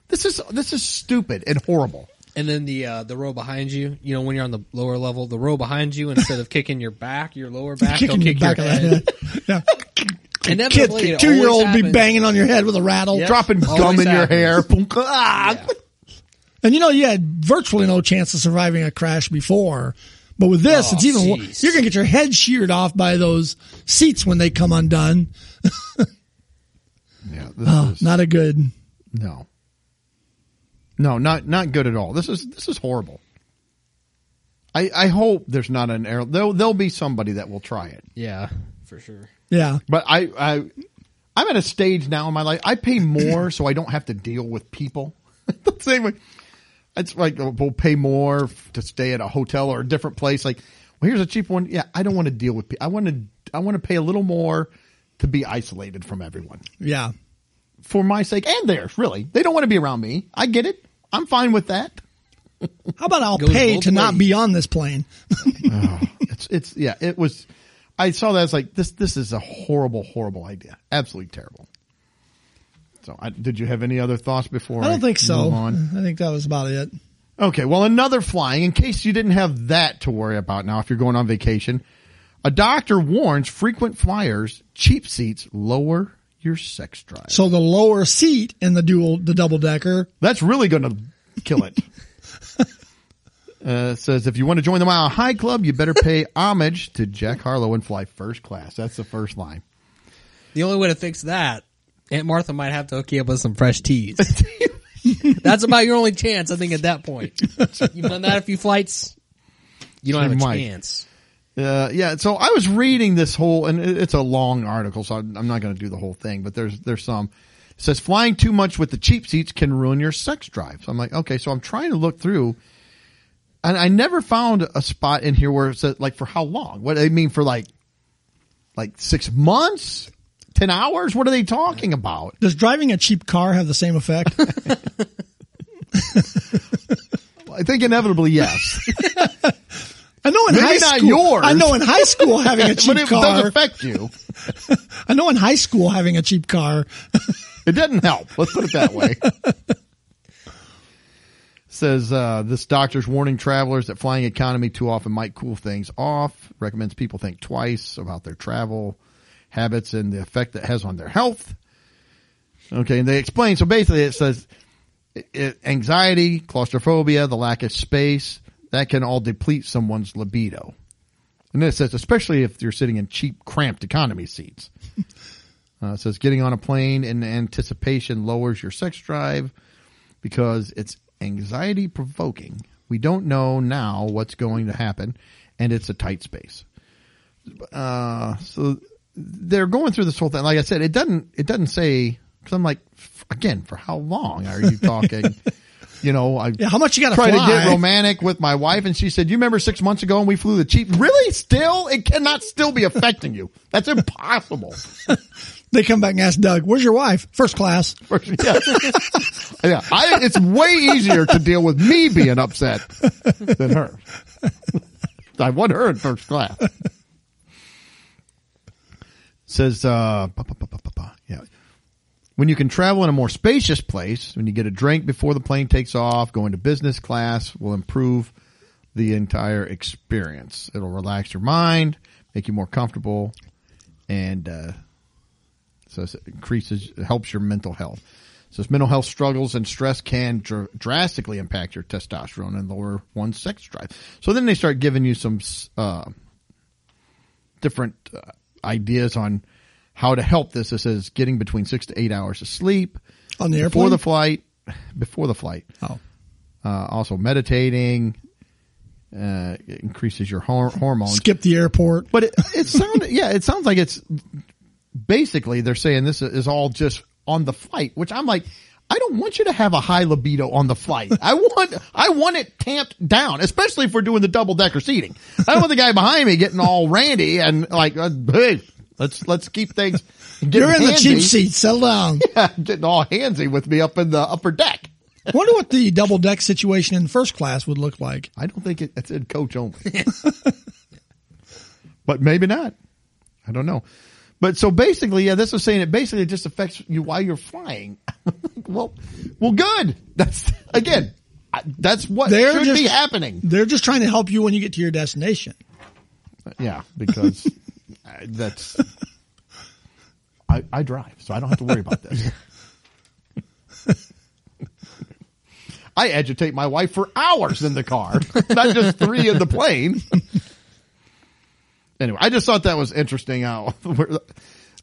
This is this is stupid and horrible. And then the uh, the row behind you, you know, when you're on the lower level, the row behind you, instead of kicking your back, your lower back, they'll kick your, your head. Yeah. Inevitably, kid, two-year-old happens. Be banging on your head with a rattle, yep. Dropping always gum in happens. Your hair. Ah, yeah. And, you know, you had virtually no chance of surviving a crash before. But with this, oh, it's even geez. You're going to get your head sheared off by those seats when they come undone. Yeah, this oh, is, not a good. No. No, not not good at all. This is this is horrible. I I hope there's not an error. There'll, there'll be somebody that will try it. Yeah, for sure. Yeah. But I, I, I'm at a stage now in my life. I pay more so I don't have to deal with people. The same way. It's like, we'll pay more to stay at a hotel or a different place. Like, well, here's a cheap one. Yeah, I don't want to deal with people. I want to I want to pay a little more to be isolated from everyone. Yeah. For my sake and theirs, really. They don't want to be around me. I get it. I'm fine with that. How about I'll Goes pay to ways. Not be on this plane? Oh, it's it's yeah, it was I saw that. It's like, this this is a horrible, horrible idea. Absolutely terrible. So, I, did you have any other thoughts before I don't I think so. On? I think that was about it. Okay, well, another flying, in case you didn't have that to worry about now if you're going on vacation, a doctor warns frequent flyers, cheap seats lower your sex drive. So the lower seat in the dual, the double-decker. That's really going to kill it. Uh, says, if you want to join the Mile High Club, you better pay homage to Jack Harlow and fly first class. That's the first line. The only way to fix that, Aunt Martha might have to hook you up with some fresh teas. That's about your only chance, I think, at that point. You've done that a few flights, you don't she have a might. Chance. Uh, yeah, so I was reading this whole, and it's a long article, so I'm not going to do the whole thing, but there's there's some. It says, flying too much with the cheap seats can ruin your sex drive. So I'm like, okay, so I'm trying to look through, and I never found a spot in here where it said, like, for how long? What do they mean for, like, like six months? Ten hours? What are they talking about? Does driving a cheap car have the same effect? I think inevitably, yes. I know in Maybe high not school. Yours. I know in high school having a cheap but it car does affect you. I know in high school having a cheap car. It doesn't help. Let's put it that way. Says uh, this doctor's warning travelers that flying economy too often might cool things off. Recommends people think twice about their travel habits and the effect that has on their health. Okay, and they explain. So basically it says it, it, anxiety, claustrophobia, the lack of space, that can all deplete someone's libido. And then it says, especially if you're sitting in cheap, cramped economy seats. Uh, it says getting on a plane in anticipation lowers your sex drive because it's anxiety provoking. We don't know now what's going to happen, and it's a tight space. Uh, so... They're going through this whole thing. Like I said, it doesn't, it doesn't say, cause I'm like, again, for how long are you talking? You know, I yeah, how much you gotta try fly? To get romantic with my wife. And she said, you remember six months ago when we flew the cheap, really still, it cannot still be affecting you. That's impossible. They come back and ask Doug, where's your wife? First class. First, yeah. Yeah. I, it's way easier to deal with me being upset than her. I want her in first class. Says, uh, bah, bah, bah, bah, bah. Yeah. When you can travel in a more spacious place, when you get a drink before the plane takes off, going to business class will improve the entire experience. It'll relax your mind, make you more comfortable, and uh, So it increases, it helps your mental health. So mental health struggles and stress can dr- drastically impact your testosterone and lower one's sex drive. So then they start giving you some uh, different uh, ideas on how to help this. It says getting between six to eight hours of sleep on the airplane before the flight. Before the flight. Oh, uh, also meditating. Uh, it increases your hor- hormones. Skip the airport. But it, it sounded, yeah, it sounds like it's basically they're saying this is all just on the flight, which I'm like, I don't want you to have a high libido on the flight. I want, I want it tamped down, especially if we're doing the double decker seating. I don't want the guy behind me getting all randy and like, hey, let's, let's keep things. You're in handy. The cheap seat. Settle down. Yeah, getting all handsy with me up in the upper deck. I wonder what the double deck situation in first class would look like. I don't think it, it said coach only, but maybe not. I don't know. But so basically, yeah, this was saying it basically just affects you while you're flying. well, well, good. That's again, that's what they're should just, be happening. They're just trying to help you when you get to your destination. Yeah, because that's I, I drive, so I don't have to worry about this. I agitate my wife for hours in the car, not just three in the plane. Anyway, I just thought that was interesting how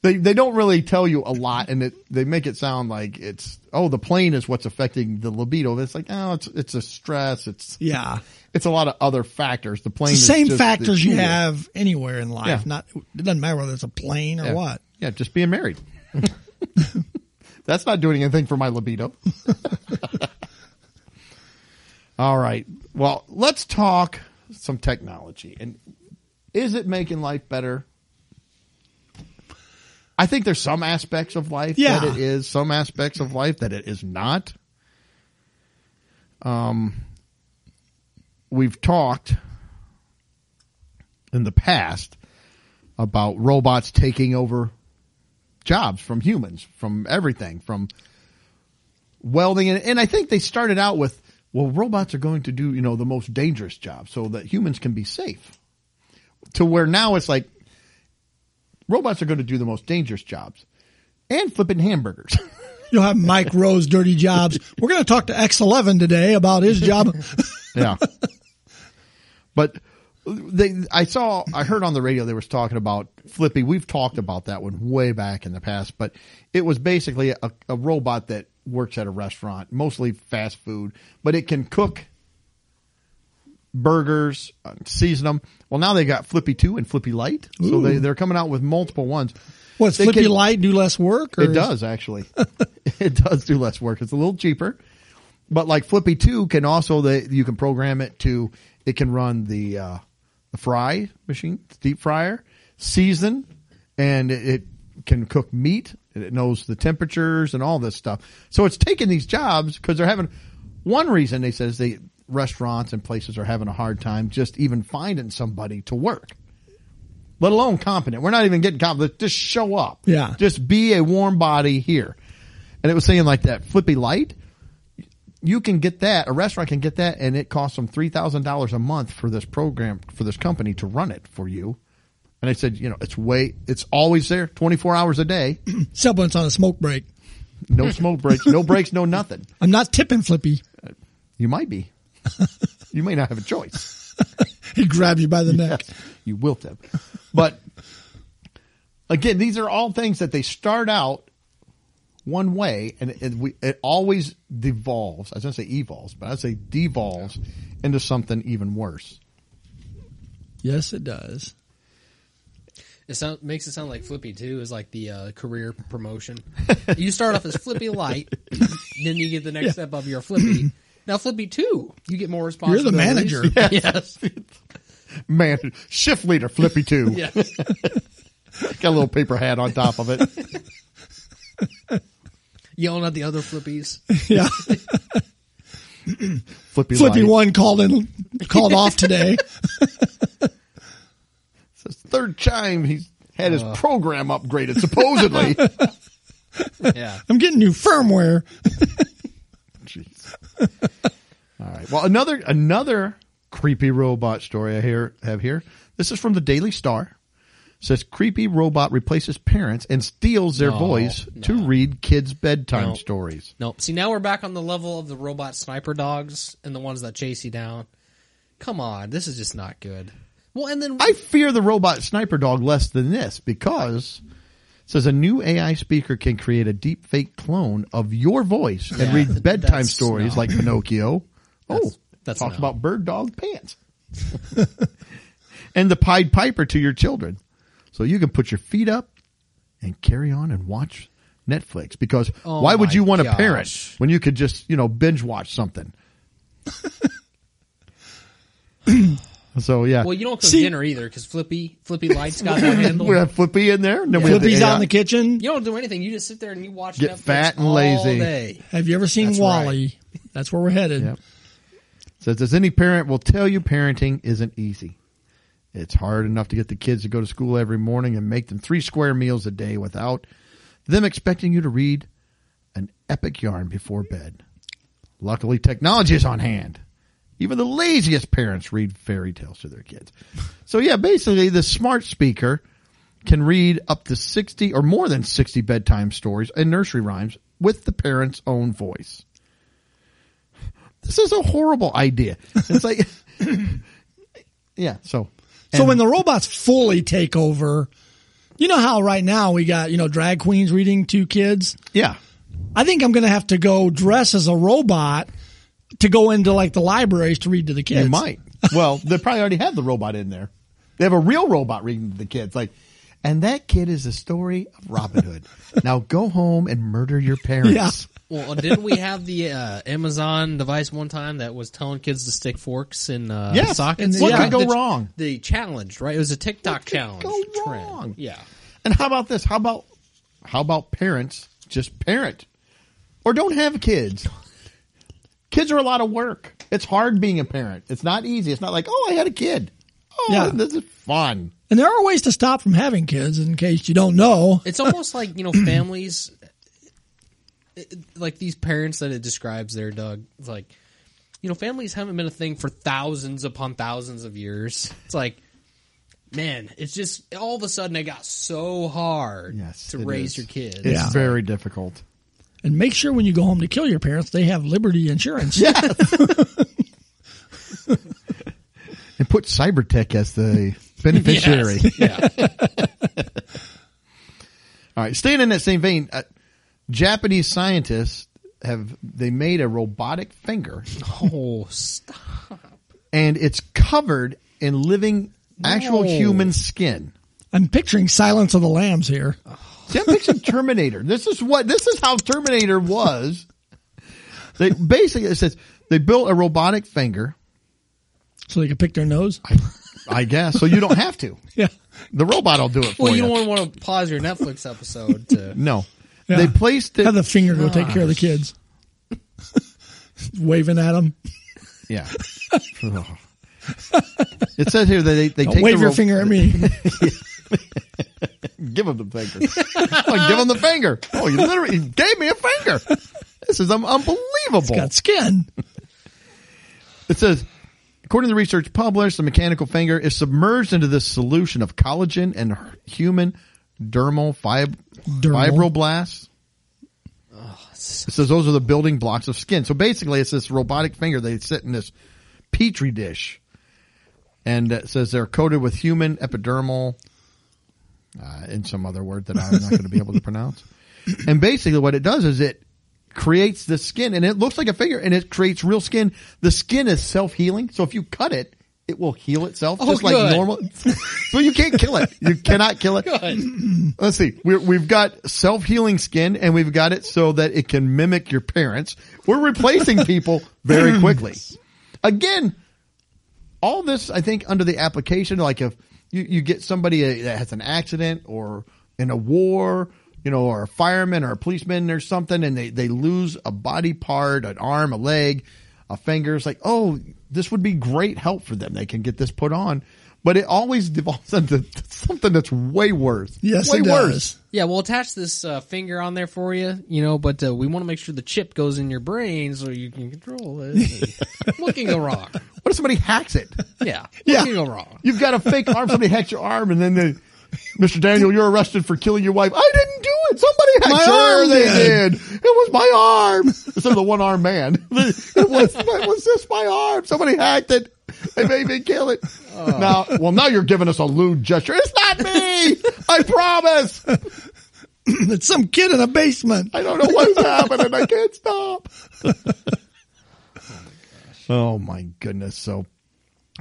they, they don't really tell you a lot and it, they make it sound like it's, oh, the plane is what's affecting the libido. It's like, oh, it's, it's a stress. It's, yeah, it's a lot of other factors. The plane is the same factors you have anywhere in life. Yeah. Not, it doesn't matter whether it's a plane or yeah. what. Yeah. Just being married. That's not doing anything for my libido. All right. Well, let's talk some technology and, is it making life better? I think there's some aspects of life yeah. that it is, some aspects of life that it is not. Um, we've talked in the past about robots taking over jobs from humans, from everything, from welding. And, and I think they started out with, well, robots are going to do, you know, the most dangerous job so that humans can be safe. To where now it's like robots are going to do the most dangerous jobs and flipping hamburgers. You'll have Mike Rowe's dirty jobs. We're going to talk to X eleven today about his job. Yeah. But they, I saw, I heard on the radio, they was talking about Flippy. We've talked about that one way back in the past, but it was basically a, a robot that works at a restaurant, mostly fast food, but it can cook burgers, season them. Well, now they got Flippy Two and Flippy Light, Ooh. so they they're coming out with multiple ones. What's Flippy can, Light do less work? Or it is... does actually. It does do less work. It's a little cheaper, but like Flippy Two can also they you can program it to it can run the uh, the fry machine, the deep fryer, season, and it, it can cook meat. And it knows the temperatures and all this stuff. So it's taking these jobs because they're having one reason they says they. Restaurants and places are having a hard time just even finding somebody to work, let alone competent. We're not even getting competent. Just show up. Yeah. Just be a warm body here. And it was saying like that Flippy Light, you can get that. A restaurant can get that. And it costs them three thousand dollars a month for this program, for this company to run it for you. And I said, you know, it's way, it's always there twenty-four hours a day. Someone's on a smoke break. No smoke breaks. No breaks, no nothing. I'm not tipping Flippy. You might be. You may not have a choice. He grabs you by the neck. Yes, you will tip. But again, these are all things that they start out one way, and it, we, it always devolves. I was going to say evolves, but I'd say devolves into something even worse. Yes, it does. It sound, makes it sound like Flippy Two is like the uh, career promotion. You start off as Flippy Light, then you get the next yeah. step up. You're Flippy. Now, Flippy Two, you get more responsibility. You're the manager. Yes. yes. Man, shift leader, Flippy Two. Yes. Got a little paper hat on top of it. Yelling at the other Flippies. Yeah. Flippy Flippy Light. One called in, called off today. It's his third time he's had his uh, program upgraded, supposedly. Yeah. I'm getting new firmware. All right. Well, another another creepy robot story I hear have here. This is from the Daily Star. says creepy robot replaces parents and steals their no, voice no. to read kids' bedtime no. stories. Nope. See, now we're back on the level of the robot sniper dogs and the ones that chase you down. Come on. This is just not good. Well, and then I fear the robot sniper dog less than this because it says a new A I speaker can create a deep fake clone of your voice and yeah, read th- bedtime stories no. like Pinocchio. Oh, that's talk no. about bird dog pants. And the Pied Piper to your children. So you can put your feet up and carry on and watch Netflix because oh why would you want gosh. a parent when you could just, you know, binge watch something? So, yeah. Well, you don't cook See, dinner either because Flippy, Flippy Light's got that handle. We have Flippy in there. And then yeah. we have Flippy's the out in the kitchen. You don't do anything. You just sit there and you watch Get Netflix fat and all lazy. Day. Have you ever seen That's Wall-E? Right. That's where we're headed. Yep. Says, as any parent will tell you, parenting isn't easy. It's hard enough to get the kids to go to school every morning and make them three square meals a day without them expecting you to read an epic yarn before bed. Luckily, technology is on hand. Even the laziest parents read fairy tales to their kids. So, yeah, basically, the smart speaker can read up to sixty or more than sixty bedtime stories and nursery rhymes with the parent's own voice. This is a horrible idea. It's like, yeah, so. So when the robots fully take over, you know how right now we got, you know, drag queens reading to kids? Yeah. I think I'm going to have to go dress as a robot to go into like the libraries to read to the kids. You might. Well, they probably already have the robot in there. They have a real robot reading to the kids. Like, and that kid is the story of Robin Hood. Now go home and murder your parents. Yeah. Well, didn't we have the uh, Amazon device one time that was telling kids to stick forks in uh, yes. sockets? What yeah. could go the, wrong? The challenge, right? It was a TikTok what challenge. What could go trend. wrong? Yeah. And how about this? How about how about parents just parent or don't have kids? Kids are a lot of work. It's hard being a parent. It's not easy. It's not like, oh, I had a kid. Oh, yeah. This is fun. And there are ways to stop from having kids in case you don't know. It's almost like, you know, families... Like these parents that it describes there, Doug, it's like, you know, families haven't been a thing for thousands upon thousands of years. It's like, man, it's just all of a sudden it got so hard yes, to raise is. your kids. It's yeah. very difficult. And make sure when you go home to kill your parents, they have Liberty Insurance. Yeah. And put Cybertech as the beneficiary. Yes. Yeah. All right. Staying in that same vein. Uh, Japanese scientists have, they made a robotic finger. Oh, stop. And it's covered in living, no. actual human skin. I'm picturing Silence of the Lambs here. See, I'm picturing Terminator. This is what, this is how Terminator was. They basically, it says they built a robotic finger. So they can pick their nose? I, I guess. So you don't have to. Yeah. The robot will do it for you. Well, you, you don't want to pause your Netflix episode to. No. Yeah. They placed it. Have the finger go take care of the kids. Waving at them. Yeah. It says here that they, they Don't take wave the your ro- finger at me. Give them the finger. Oh, give them the finger. Oh, you literally gave me a finger. This is unbelievable. It's got skin. It says, according to the research published, the mechanical finger is submerged into this solution of collagen and human dermal fib- fibroblasts. Oh, so it says those are the building blocks of skin. So basically, it's this robotic finger. They sit in this petri dish, and it says they're coated with human epidermal, uh, in some other word that I'm not going to be able to pronounce. And basically, what it does is it creates the skin, and it looks like a finger, and it creates real skin. The skin is self-healing, so if you cut it, it will heal itself oh, just good. like normal. So you can't kill it. You cannot kill it. Good. Let's see. We're, we've got self-healing skin, and we've got it so that it can mimic your parents. We're replacing people very quickly. Again, all this, I think, under the application, like if you, you get somebody that has an accident or in a war, you know, or a fireman or a policeman or something, and they, they lose a body part, an arm, a leg, a finger. It's like, oh, this would be great help for them. They can get this put on, but it always devolves into something that's way worse. Yes, way it does. Worse. Yeah, we'll attach this uh, finger on there for you, you know. But uh, we want to make sure the chip goes in your brain so you can control it. What can go wrong? What if somebody hacks it? Yeah, what yeah. can go wrong? You've got a fake arm. Somebody hacks your arm, and then they Mister Daniel, you're arrested for killing your wife. I didn't do it. Somebody had my sure arm they did. did. It was my arm. Instead of the one-armed man. It was, it was just my arm. Somebody hacked it. They made me kill it. Oh. Now, well, now you're giving us a lewd gesture. It's not me. I promise. It's some kid in a basement. I don't know what's happening. I can't stop. Oh, my gosh. Oh, my goodness. So,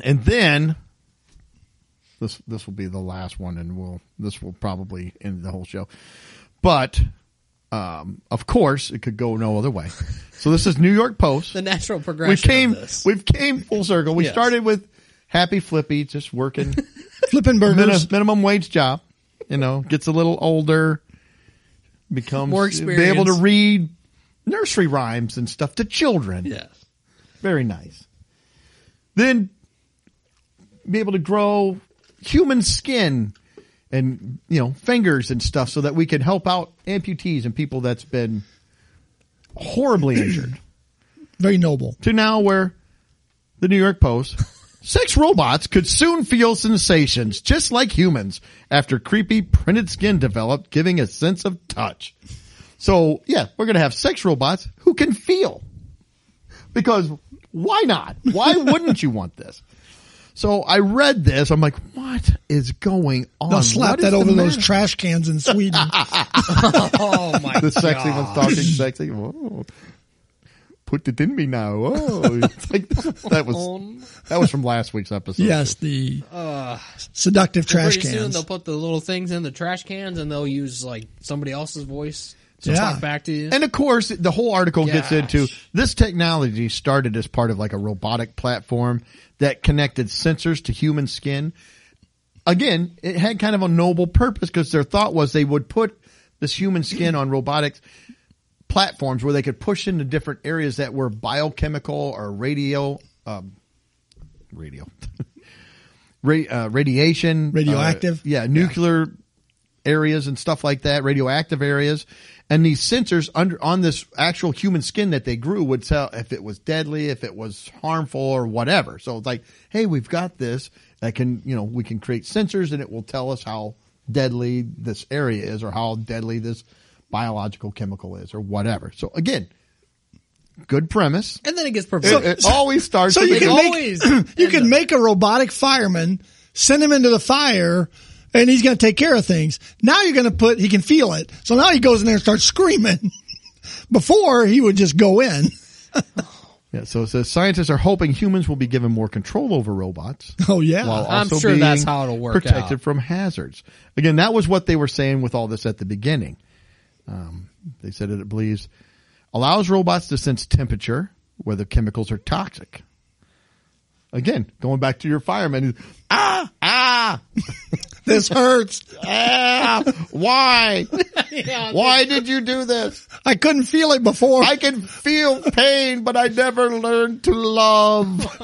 and then... This this will be the last one, and we'll this will probably end the whole show. But, um, of course, it could go no other way. So this is New York Post. The natural progression we've came, of this. We've came full circle. We yes. started with Happy Flippy, just working. Flipping burgers. Min- minimum wage job. You know, gets a little older. Becomes more experienced. Be able to read nursery rhymes and stuff to children. Yes. Very nice. Then be able to grow... human skin and, you know, fingers and stuff so that we can help out amputees and people that's been horribly injured. Very noble. To now where the New York Post, sex robots could soon feel sensations just like humans after creepy printed skin developed, giving a sense of touch. So, yeah, we're going to have sex robots who can feel. Because why not? Why wouldn't you want this? So I read this. I'm like, what is going on? They'll slap that over those trash cans in Sweden. Oh, my God. The sexy one's talking sexy. Whoa. Put it in me now. Oh, like, that was that was from last week's episode. Yes, the uh, seductive trash cans. Soon they'll put the little things in the trash cans, and they'll use like somebody else's voice to yeah. talk back to you. And, of course, the whole article Gosh. gets into this technology started as part of like a robotic platform that connected sensors to human skin. Again, it had kind of a noble purpose because their thought was they would put this human skin on robotic platforms where they could push into different areas that were biochemical or radio, um, radio, Ra- uh, radiation, radioactive, uh, yeah, nuclear yeah. areas and stuff like that, radioactive areas. And these sensors under on this actual human skin that they grew would tell if it was deadly, if it was harmful or whatever. So it's like, hey, we've got this that can, you know, we can create sensors and it will tell us how deadly this area is or how deadly this biological chemical is or whatever. So again, good premise. And then it gets perverted. It, it always starts. So you can always make, you can make a robotic fireman, send him into the fire. And he's going to take care of things. Now you're going to put, he can feel it. So now he goes in there and starts screaming. Before, he would just go in. Yeah, so it says scientists are hoping humans will be given more control over robots. Oh, yeah. While I'm also sure being that's how it'll work protected out. From hazards. Again, that was what they were saying with all this at the beginning. Um, they said that it believes allows robots to sense temperature, whether chemicals are toxic. Again, going back to your fireman. Ah, ah, this hurts. Ah, why? Yeah, why did you do this? I couldn't feel it before. I can feel pain, but I never learned to love.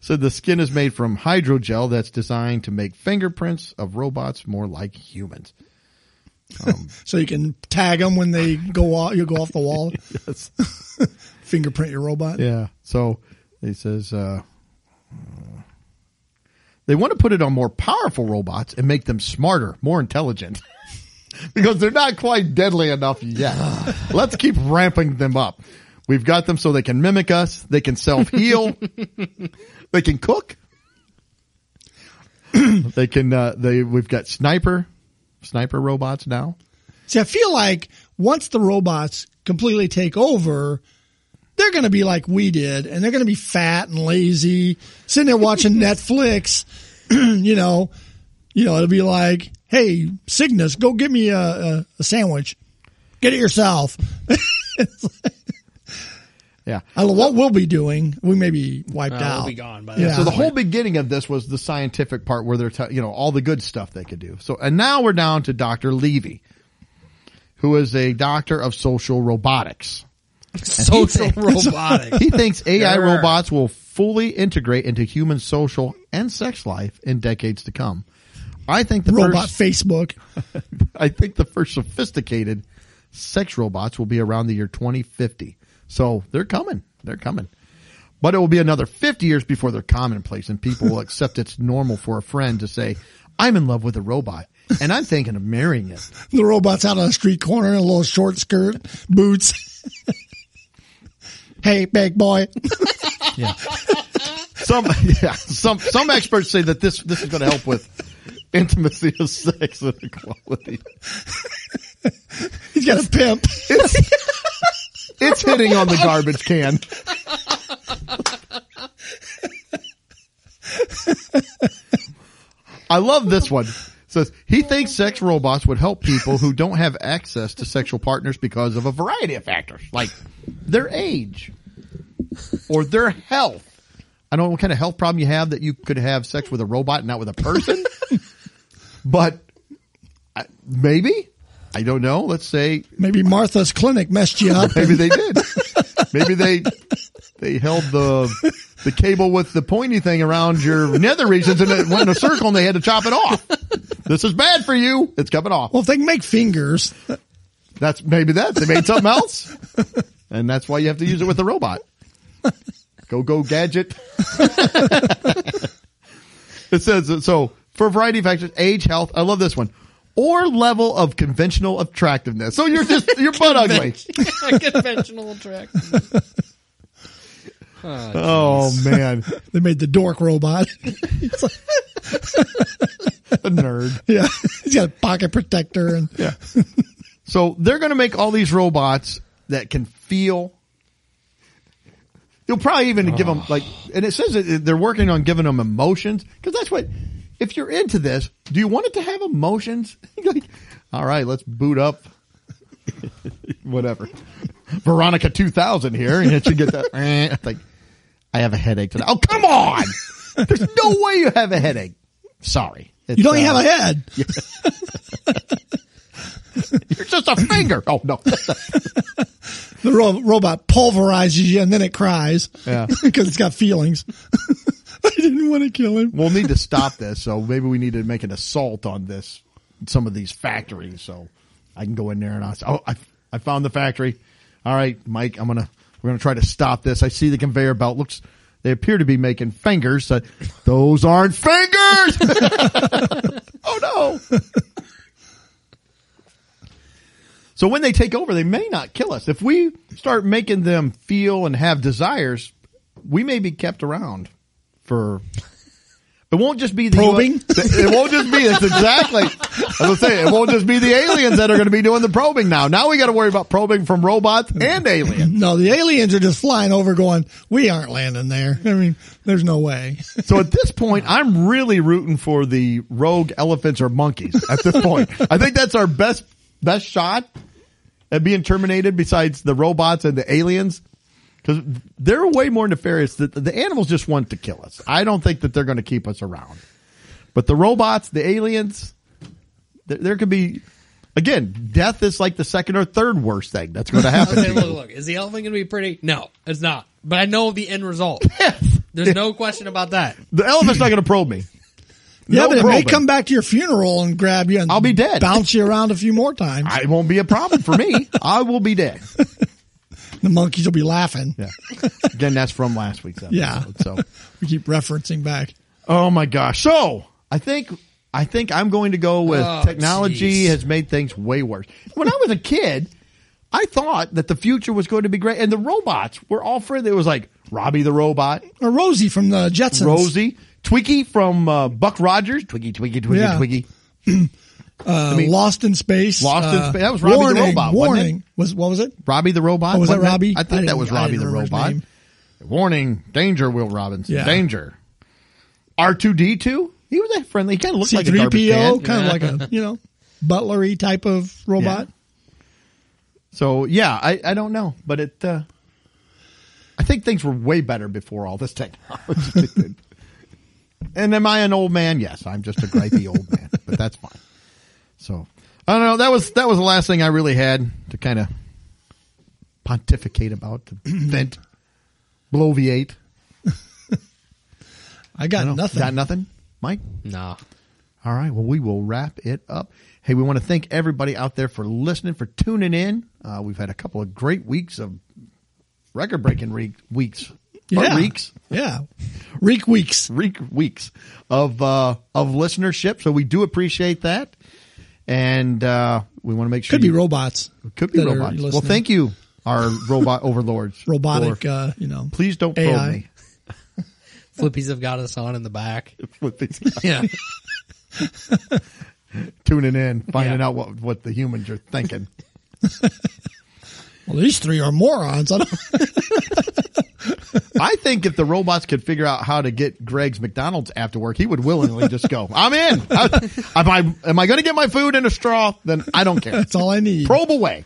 So the skin is made from hydrogel that's designed to make fingerprints of robots more like humans. Um, so you can tag them when they go off, you go off the wall. Yes. Fingerprint your robot. Yeah. So he says, uh, they want to put it on more powerful robots and make them smarter, more intelligent because they're not quite deadly enough yet. Let's keep ramping them up. We've got them so they can mimic us. They can self-heal. They can cook. They can, uh, they, we've got sniper, sniper robots now. See, I feel like once the robots completely take over, they're going to be like we did, and they're going to be fat and lazy, sitting there watching Netflix. you know, you know, it'll be like, hey, Cygnus, go get me a, a, a sandwich. Get it yourself. Like, yeah. I don't know what we'll be doing. We may be wiped uh, out. We'll be gone by that. Yeah. So the whole beginning of this was the scientific part where they're, t- you know, all the good stuff they could do. So, and now we're down to Doctor Levy, who is a doctor of social robotics. Social he thinks, robotics. He thinks A I sure. robots will fully integrate into human social and sex life in decades to come. I think the robot first, Facebook. I think the first sophisticated sex robots will be around the year twenty fifty. So they're coming. They're coming. But it will be another fifty years before they're commonplace and people will accept it's normal for a friend to say, I'm in love with a robot and I'm thinking of marrying it. The robot's out on a street corner in a little short skirt, boots. Hey, big boy. Yeah. Some, yeah, some, some experts say that this, this is going to help with intimacy of sex and equality. He's got a pimp. It's, it's hitting on the garbage can. I love this one. It says he thinks sex robots would help people who don't have access to sexual partners because of a variety of factors, like their age or their health. I don't know what kind of health problem you have that you could have sex with a robot and not with a person, but I, maybe. I don't know. Let's say maybe Martha's Clinic messed you up. Maybe they did. Maybe they they held the the cable with the pointy thing around your nether regions and it went in a circle and they had to chop it off. This is bad for you. It's coming off. Well, if they can make fingers, that's maybe that they made something else, and that's why you have to use it with a robot. Go go gadget. It says so for a variety of factors: age, health. I love this one. Or level of conventional attractiveness. So you're just, you're butt ugly. Conventional attractiveness. Oh, oh man. They made the dork robot. A nerd. Yeah. He's got a pocket protector. And yeah. So they're going to make all these robots that can feel. They'll probably even oh. give them like, and it says that they're working on giving them emotions because that's what. If you're into this, do you want it to have emotions? Like, all right, let's boot up whatever. Veronica two thousand here, and it should get that. Eh, like, I have a headache today. Oh, come on! There's no way you have a headache. Sorry. It's, you don't even uh, have a head. Yeah. You're just a finger. Oh, no. The ro- robot pulverizes you, and then it cries because yeah. it's got feelings. I didn't want to kill him. We'll need to stop this, so maybe we need to make an assault on this, some of these factories. So I can go in there and I'll say, oh, I, I found the factory. All right, Mike, I'm gonna we're gonna try to stop this. I see the conveyor belt. Looks, they appear to be making fingers. So those aren't fingers. Oh no. So when they take over, they may not kill us if we start making them feel and have desires. We may be kept around. For it won't just be the probing. U S, it won't just be it's exactly. I was saying it won't just be the aliens that are going to be doing the probing now. Now we got to worry about probing from robots and aliens. No, the aliens are just flying over, going, "We aren't landing there." I mean, there's no way. So at this point, I'm really rooting for the rogue elephants or monkeys. At this point, I think that's our best best shot at being terminated. Besides the robots and the aliens. Because they're way more nefarious. The, the animals just want to kill us. I don't think that they're going to keep us around. But the robots, the aliens, th- there could be, again, death is like the second or third worst thing that's going to happen. Okay, to look, look. Is the elephant going to be pretty? No, it's not. But I know the end result. Yes. There's no question about that. The elephant's not going to probe me. Yeah, no but it probing. May come back to your funeral and grab you and I'll be dead. Bounce you around a few more times. It won't be a problem for me. I will be dead. The monkeys will be laughing. Yeah. Again, that's from last week's episode. Yeah. So we keep referencing back. Oh my gosh. So I think I think I'm going to go with oh, technology geez. Has made things way worse. When I was a kid, I thought that the future was going to be great. And the robots were all friendly. It was like Robbie the robot. Or Rosie from the Jetsons. Rosie. Twiki from uh, Buck Rogers. Twiki, Twiki, Twiki, yeah. Twiki. Uh, I mean, Lost in Space. Lost in Space. That was Robbie warning, the Robot. Warning. Wasn't it? Was, what was it? Robbie the Robot. Oh, was that Robbie? It? I think I that was Robbie the Robot. Warning. Danger, Will Robinson. Yeah. Danger. R two D two. He was a friendly. He kind of looked C three P O, like a C three P O. Kind of yeah. like a, you know, butlery type of robot. Yeah. So, yeah, I, I don't know. But it, uh, I think things were way better before all this technology. And am I an old man? Yes, I'm just a gripey old man. But that's fine. So, I don't know. That was that was the last thing I really had to kind of pontificate about, to vent, bloviate. I got I nothing. Got nothing, Mike? Nah. All right. Well, we will wrap it up. Hey, we want to thank everybody out there for listening, for tuning in. Uh, we've had a couple of great weeks of record-breaking re- weeks Yeah. Reeks. Yeah. Reek weeks. Reek weeks of, uh, of listenership. So we do appreciate that. And, uh, we want to make sure. Could be you, robots. Could be robots. Well, thank you, our robot overlords. Robotic, for, uh, you know. Please don't probe me. Flippies have got us on in the back. Flippies. Yeah. Tuning in, finding yeah. out what, what the humans are thinking. Well, these three are morons. I, don't I think if the robots could figure out how to get Greg's McDonald's after work, he would willingly just go, I'm in. I, am I, am I going to get my food in a straw? Then I don't care. That's all I need. Probe away.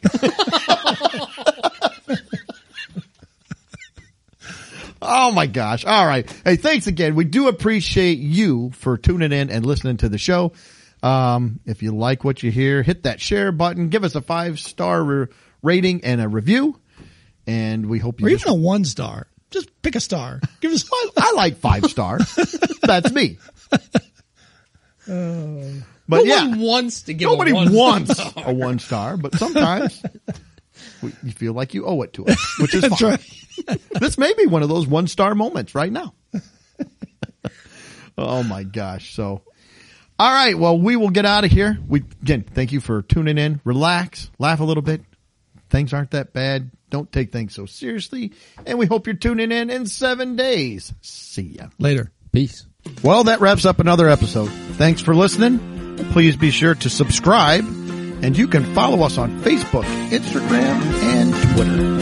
Oh, my gosh. All right. Hey, thanks again. We do appreciate you for tuning in and listening to the show. Um, if you like what you hear, hit that share button. Give us a five-star re- rating and a review. And we hope you... Or even just- a one-star. Just pick a star. Give us. I like five-star. That's me. Uh, but Nobody yeah. wants to give Nobody a one wants star. a one-star, but sometimes... You feel like you owe it to us, which is fine. Right. This may be one of those one-star moments right now. Oh, my gosh. So, all right. Well, we will get out of here. We again, thank you for tuning in. Relax. Laugh a little bit. Things aren't that bad. Don't take things so seriously. And we hope you're tuning in in seven days. See ya. Later. Peace. Well, that wraps up another episode. Thanks for listening. Please be sure to subscribe. And you can follow us on Facebook, Instagram, and Twitter.